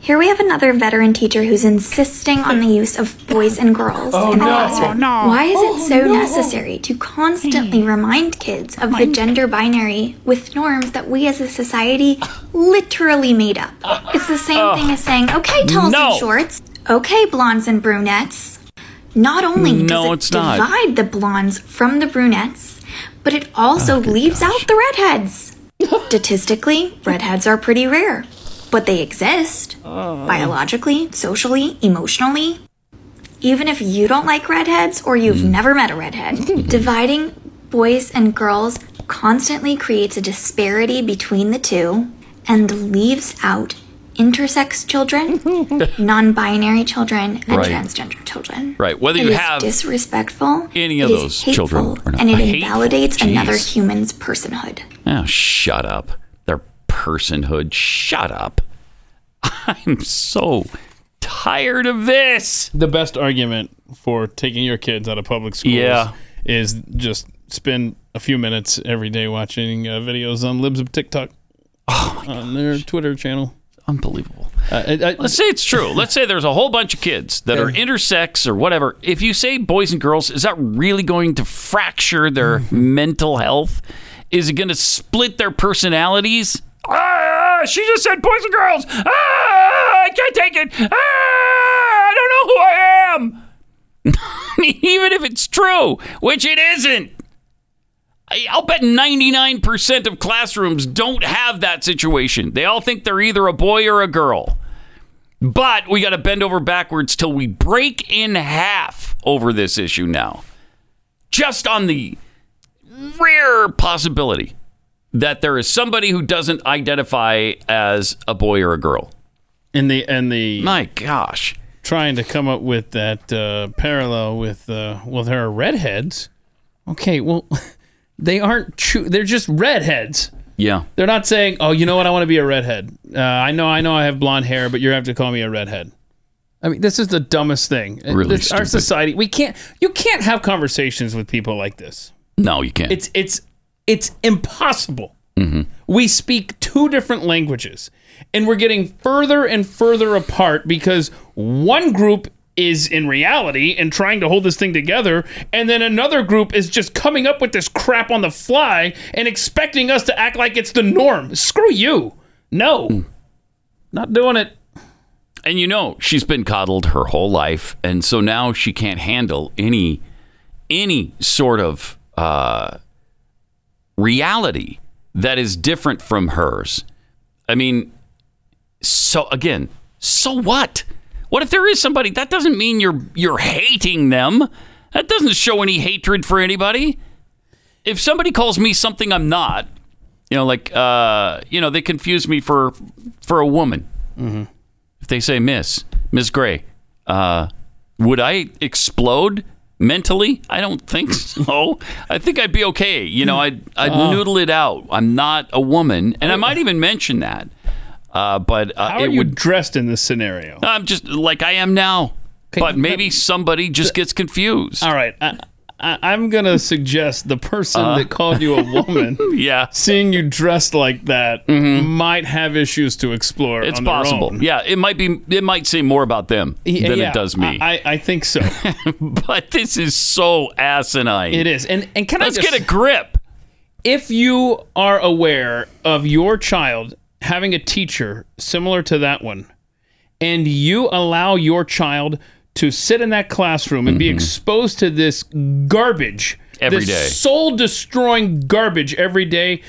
Here we have another veteran teacher who's insisting on the use of boys and girls oh, in the no, classroom. No. Why is oh, it so no. necessary to constantly hey. remind kids of the gender binary with norms that we as a society literally made up? It's the same oh. thing as saying, okay, tall no. and shorts, okay, blondes and brunettes. Not only no, does it divide not. the blondes from the brunettes, but it also oh, leaves gosh. out the redheads. Statistically, redheads are pretty rare. But they exist, uh, biologically, socially, emotionally. Even if you don't like redheads or you've mm. never met a redhead, dividing boys and girls constantly creates a disparity between the two and leaves out intersex children, non-binary children, and right. transgender children. Right. Whether it you is have disrespectful, any of those children, or not. And it hateful. invalidates Jeez. another human's personhood. Oh, shut up. Personhood. Shut up. I'm so tired of this. The best argument for taking your kids out of public schools yeah. is just spend a few minutes every day watching uh, videos on Libs of TikTok. Oh my on gosh. Their Twitter channel. Unbelievable. Uh, I, I, Let's say it's true. Let's say there's a whole bunch of kids that yeah. are intersex or whatever. If you say boys and girls, is that really going to fracture their mental health? Is it going to split their personalities? Ah, she just said boys and girls. Ah, I can't take it. Ah, I don't know who I am. Even if it's true, which it isn't. I'll bet ninety-nine percent of classrooms don't have that situation. They all think they're either a boy or a girl. But we got to bend over backwards till we break in half over this issue now. Just on the rare possibility that there is somebody who doesn't identify as a boy or a girl. And the and the my gosh, trying to come up with that uh, parallel with uh, well, there are redheads. Okay, well, they aren't true. They're just redheads. Yeah, they're not saying, oh, you know what? I want to be a redhead. Uh, I know, I know, I have blonde hair, but you have to call me a redhead. I mean, this is the dumbest thing. Really, this, our society. We can't. You can't have conversations with people like this. No, you can't. It's it's. It's impossible. Mm-hmm. We speak two different languages, and we're getting further and further apart because one group is in reality and trying to hold this thing together, and then another group is just coming up with this crap on the fly and expecting us to act like it's the norm. Screw you. No. Mm. Not doing it. And you know, she's been coddled her whole life, and so now she can't handle any any sort of... Uh, reality that is different from hers. I mean, so again, so what? What if there is somebody? That doesn't mean you're you're hating them. That doesn't show any hatred for anybody. If somebody calls me something I'm not, you know, like uh, you know, they confuse me for for a woman. Mm-hmm. If they say Miss Miss Gray, uh, would I explode? Mentally, I don't think so. I think I'd be okay. You know, I'd, I'd uh, noodle it out. I'm not a woman, and I might even mention that. Uh, but uh, how are it you would, dressed in this scenario? I'm just like I am now, okay, but maybe that, somebody just gets confused. All right. I, I, I'm going to suggest the person uh, that called you a woman, yeah. seeing you dressed like that, mm-hmm. might have issues to explore. It's on possible. Their own. Yeah, it might be. It might say more about them yeah, than yeah, it does me. I, I think so. But this is so asinine. It is. And and can Let's I just, get a grip. If you are aware of your child having a teacher similar to that one, and you allow your child to sit in that classroom and mm-hmm. be exposed to this garbage every this day, soul-destroying garbage every day.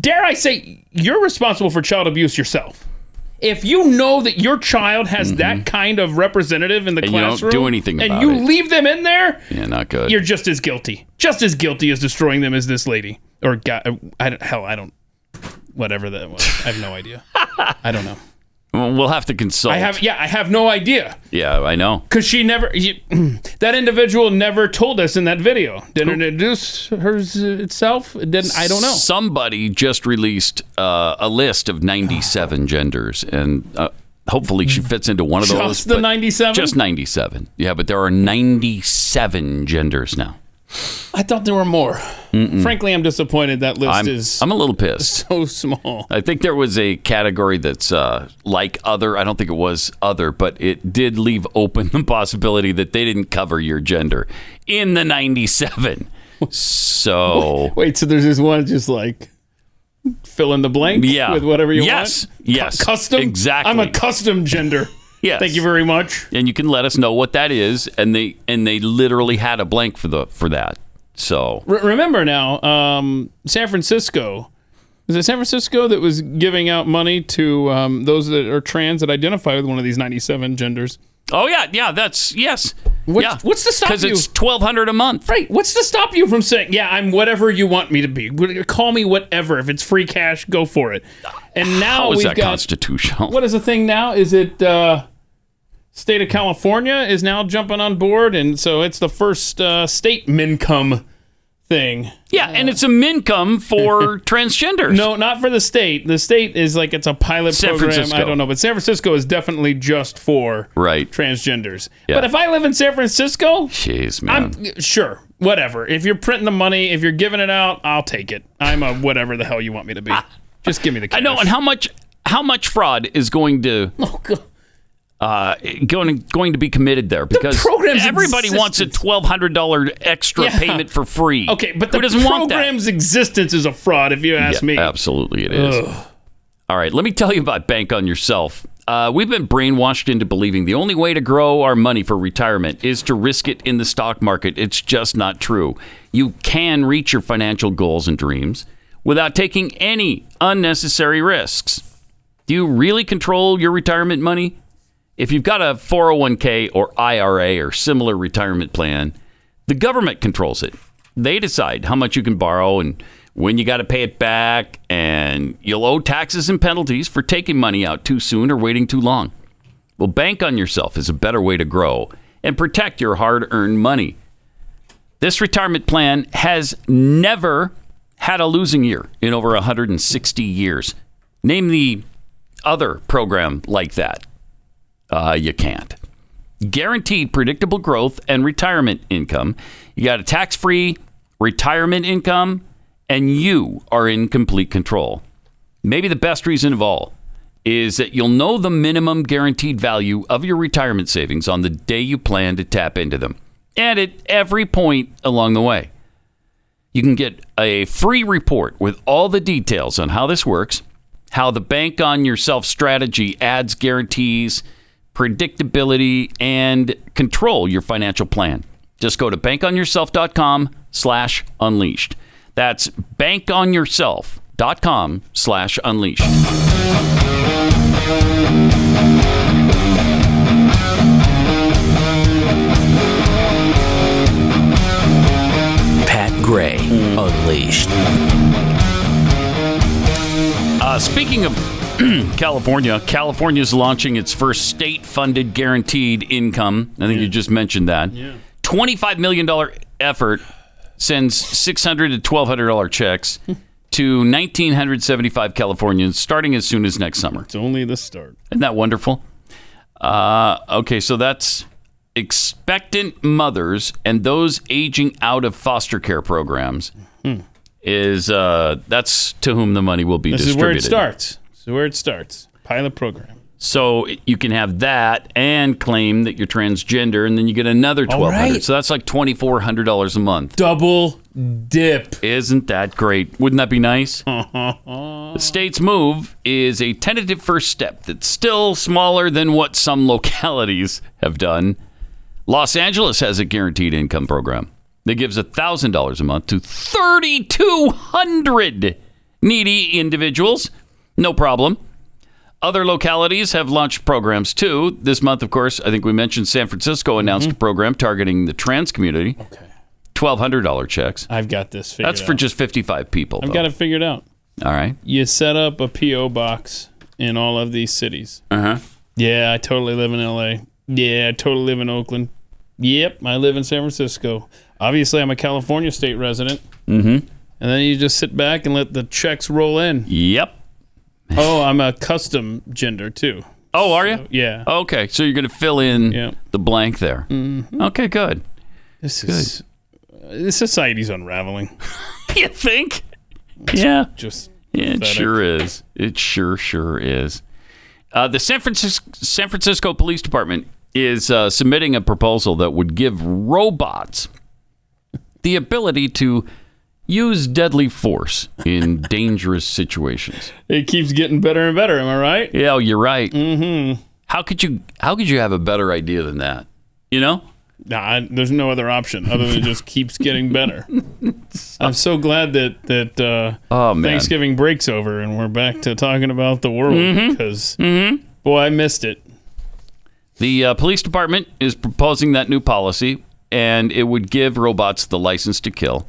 Dare I say, you're responsible for child abuse yourself. If you know that your child has mm-hmm. that kind of representative in the and classroom, you don't do anything about and you it. leave them in there, yeah, not good. You're just as guilty, just as guilty as destroying them as this lady or guy. I don't, hell, I don't. Whatever that was, I have no idea. I don't know. We'll have to consult. I have, yeah, I have no idea. Yeah, I know. Because she never, you, that individual never told us in that video. Didn't introduce herself. Didn't I don't know. Somebody just released uh, a list of ninety-seven genders, and uh, Hopefully she fits into one of those. Just the ninety-seven? Just ninety-seven. Yeah, but there are ninety-seven genders now. I thought there were more. Mm-mm. Frankly, I'm disappointed that list I'm, is... I'm a little pissed. So small. I think there was a category that's uh, like other. I don't think it was other, but it did leave open the possibility that they didn't cover your gender in the ninety-seven. So... Wait, wait so there's this one just like... Fill in the blank yeah. with whatever you yes. want. Yes, yes, custom. Exactly. I'm a custom gender. Yes, thank you very much. And you can let us know what that is. And they and they literally had a blank for the for that. So Re- remember now, um, San Francisco is it San Francisco that was giving out money to um, those that are trans that identify with one of these ninety-seven genders. Oh yeah, yeah. That's yes. What, yeah. What's to stop you? Because it's twelve hundred a month, right? What's to stop you from saying, "Yeah, I'm whatever you want me to be. Call me whatever. If it's free cash, go for it." And now How is we've that got, constitutional? What is the thing now? Is it uh, state of California is now jumping on board, and so it's the first uh, state mincome thing. Yeah, uh, and it's a mincome for transgenders. No, not for the state. The state is like it's a pilot San program. Francisco. I don't know, but San Francisco is definitely just for right. transgenders. Yeah. But if I live in San Francisco, jeez, man, I'm, sure, whatever. If you're printing the money, if you're giving it out, I'll take it. I'm a whatever the hell you want me to be. Just give me the cash. I know. And how much? How much fraud is going to? Oh, God. Uh, going going to be committed there because the everybody existence. Wants a twelve hundred dollar extra yeah. payment for free. Okay, but the program's existence is a fraud, if you ask yeah, me. Absolutely, it is. Ugh. All right, let me tell you about Bank on Yourself. Uh, we've been brainwashed into believing the only way to grow our money for retirement is to risk it in the stock market. It's just not true. You can reach your financial goals and dreams without taking any unnecessary risks. Do you really control your retirement money? If you've got a four oh one k or I R A or similar retirement plan, the government controls it. They decide how much you can borrow and when you got to pay it back, and you'll owe taxes and penalties for taking money out too soon or waiting too long. Well, Bank on Yourself is a better way to grow and protect your hard-earned money. This retirement plan has never had a losing year in over one hundred sixty years. Name the other program like that. Uh, you can't. Guaranteed predictable growth and retirement income. You got a tax-free retirement income, and you are in complete control. Maybe the best reason of all is that you'll know the minimum guaranteed value of your retirement savings on the day you plan to tap into them, and at every point along the way. You can get a free report with all the details on how this works, how the Bank on Yourself strategy adds guarantees, predictability, and control your financial plan. Just go to bankonyourself.com slash unleashed. That's bankonyourself.com slash unleashed. Pat Gray Unleashed. Uh, speaking of California. California's launching its first state-funded guaranteed income. I think yeah. you just mentioned that. Yeah. twenty-five million dollars effort sends six hundred dollars to twelve hundred dollars checks to one thousand nine hundred seventy-five Californians starting as soon as next summer. It's only the start. Isn't that wonderful? Uh, okay, so that's expectant mothers and those aging out of foster care programs. Mm. Is uh, that's to whom the money will be this distributed. This is where it starts. Where it starts. Pilot program. So you can have that and claim that you're transgender, and then you get another twelve hundred dollars. Right. So that's like twenty-four hundred dollars a month. Double dip. Isn't that great? Wouldn't that be nice? The state's move is a tentative first step that's still smaller than what some localities have done. Los Angeles has a guaranteed income program that gives one thousand dollars a month to three thousand two hundred needy individuals. No problem. Other localities have launched programs, too. This month, of course, I think we mentioned San Francisco announced mm-hmm. a program targeting the trans community. Okay. twelve hundred dollars checks. I've got this figured out. That's for out. Just fifty-five people. I've though. got it figured out. All right. You set up a P O box in all of these cities. Uh-huh. Yeah, I totally live in L A. Yeah, I totally live in Oakland. Yep, I live in San Francisco. Obviously, I'm a California state resident. Mm-hmm. And then you just sit back and let the checks roll in. Yep. Oh, I'm a custom gender, too. Oh, are you? So, yeah. Okay, so you're going to fill in yeah. the blank there. Mm-hmm. Okay, good. This good. is uh, this society's unraveling. You think? Yeah. Just yeah, it sure is. It sure, sure is. Uh, the San Francisco, San Francisco Police Department is uh, submitting a proposal that would give robots the ability to use deadly force in dangerous situations. It keeps getting better and better. Am I right? Yeah, you're right. Mm-hmm. How could you? How could you have a better idea than that? You know? Nah, I, there's no other option other than it just keeps getting better. I'm so glad that that uh, oh, Thanksgiving break's over and we're back to talking about the world mm-hmm. because mm-hmm. boy, I missed it. The uh, police department is proposing that new policy. And it would give robots the license to kill.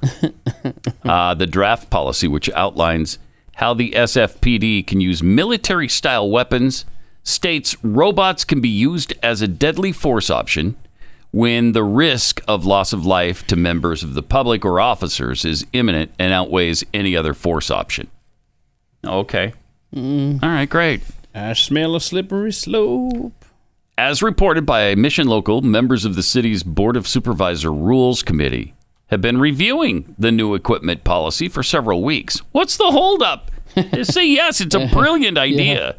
Uh, the draft policy, which outlines how the S F P D can use military-style weapons, states robots can be used as a deadly force option when the risk of loss of life to members of the public or officers is imminent and outweighs any other force option. Okay. Mm. All right, great. I smell a slippery slope. As reported by Mission Local, members of the city's Board of Supervisor Rules Committee have been reviewing the new equipment policy for several weeks. What's the holdup? You see, yes, it's a brilliant idea.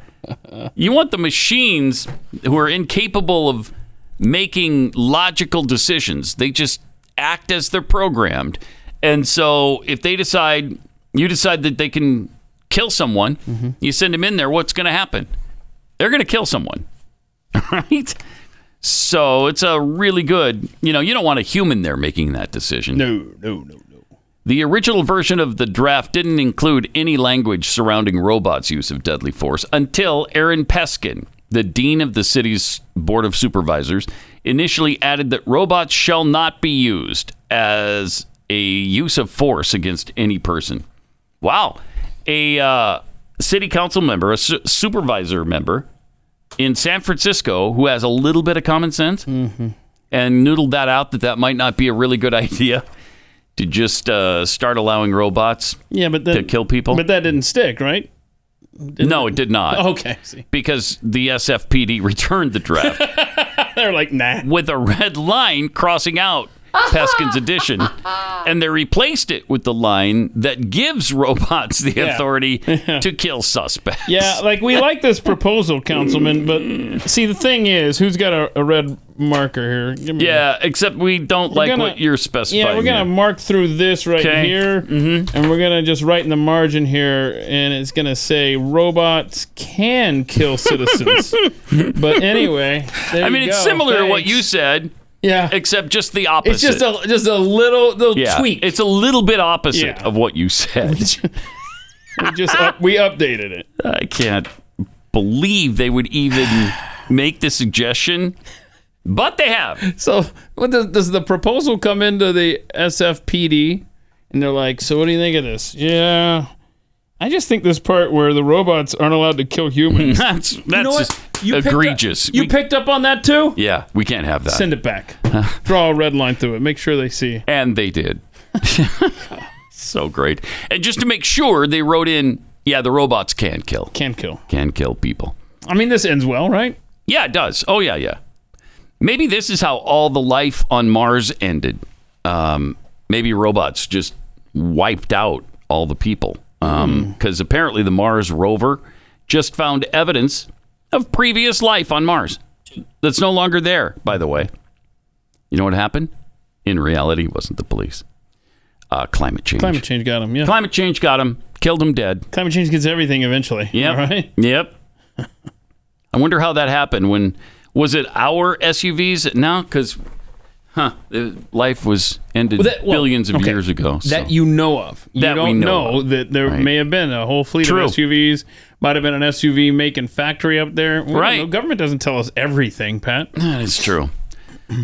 Yeah. You want the machines who are incapable of making logical decisions. They just act as they're programmed. And so if they decide, you decide that they can kill someone, mm-hmm. you send them in there, what's going to happen? They're going to kill someone. Right? So it's a really good, you know, you don't want a human there making that decision. No, no, no, no. The original version of the draft didn't include any language surrounding robots' use of deadly force until Aaron Peskin, the dean of the city's Board of Supervisors, initially added that robots shall not be used as a use of force against any person. Wow. A uh, city council member, a su- supervisor member, in San Francisco, who has a little bit of common sense mm-hmm. and noodled that out that that might not be a really good idea to just uh, start allowing robots yeah, but that, to kill people. But that didn't stick, right? Didn't no, it? it did not. Oh, okay. See. Because the S F P D returned the draft. They're like, nah. With a red line crossing out Peskin's addition. And they replaced it with the line that gives robots the yeah. authority yeah. to kill suspects. Yeah, like, we like this proposal, Councilman, but see, the thing is, who's got a, a red marker here? Give me yeah, that. Except we don't we're like gonna, what you're specifying. Yeah, we're going to mark through this right okay. here, mm-hmm. and we're going to just write in the margin here, and it's going to say, robots can kill citizens. But anyway, there I mean, you go. It's similar Thanks. to what you said. Yeah. Except just the opposite. It's just a just a little little yeah. tweak. It's a little bit opposite yeah. of what you said. we just up, we updated it. I can't believe they would even make the suggestion, but they have. So, what does, does the proposal come into the S F P D, and they're like, "So, what do you think of this?" Yeah. I just think this part where the robots aren't allowed to kill humans. that's that's you know just you egregious. Picked up, you we, picked up on that too? Yeah, we can't have that. Send it back. Draw a red line through it. Make sure they see. And they did. So great. And just to make sure, they wrote in, yeah, the robots can kill. Can kill. Can kill people. I mean, this ends well, right? Yeah, it does. Oh, yeah, yeah. Maybe this is how all the life on Mars ended. Um, maybe robots just wiped out all the people. Because um, mm. apparently the Mars rover just found evidence of previous life on Mars that's no longer there, by the way. You know what happened? In reality, it wasn't the police. Uh, climate change. Climate change got him, yeah. Climate change got him. Killed him dead. Climate change gets everything eventually. Yep. Right? Yep. I wonder how that happened. When was it our S U Vs? No, because huh, life was ended well, that, well, billions of okay. years ago. So. That you know of. You that don't we know, know of. That there right. may have been a whole fleet True. of S U Vs. Might have been an S U V making factory up there. We right. The government doesn't tell us everything, Pat. It's true.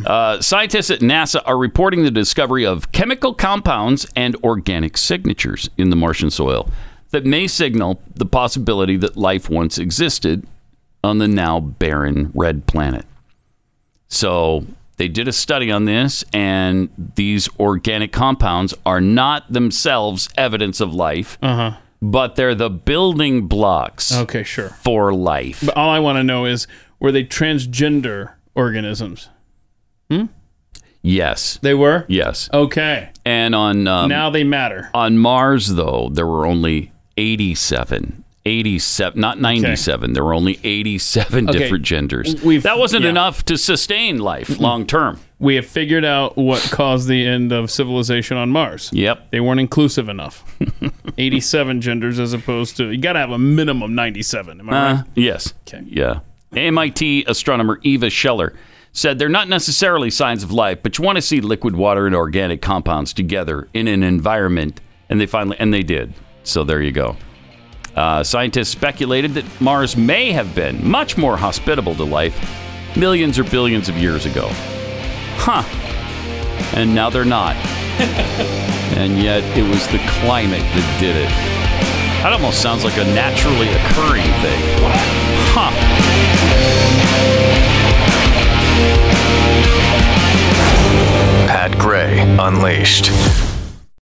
Uh, scientists at NASA are reporting the discovery of chemical compounds and organic signatures in the Martian soil that may signal the possibility that life once existed on the now barren red planet. So they did a study on this, and these organic compounds are not themselves evidence of life, uh-huh. but they're the building blocks okay, sure. for life. But all I want to know is, were they transgender organisms? Hmm? Yes. They were? Yes. Okay. And on... Um, now they matter. On Mars, though, there were only eighty-seven. eighty-seven, not ninety-seven. Okay. There were only eighty-seven okay. different genders. We've, that wasn't yeah. enough to sustain life long term. We have figured out what caused the end of civilization on Mars. Yep. They weren't inclusive enough. eighty-seven genders as opposed to... You got to have a minimum ninety-seven. Am I uh, right? Yes. Okay. Yeah. M I T astronomer Eva Scheller said they're not necessarily signs of life, but you want to see liquid water and organic compounds together in an environment, and they finally and they did. So there you go. Uh, scientists speculated that Mars may have been much more hospitable to life millions or billions of years ago. Huh. And now they're not. And yet it was the climate that did it. That almost sounds like a naturally occurring thing.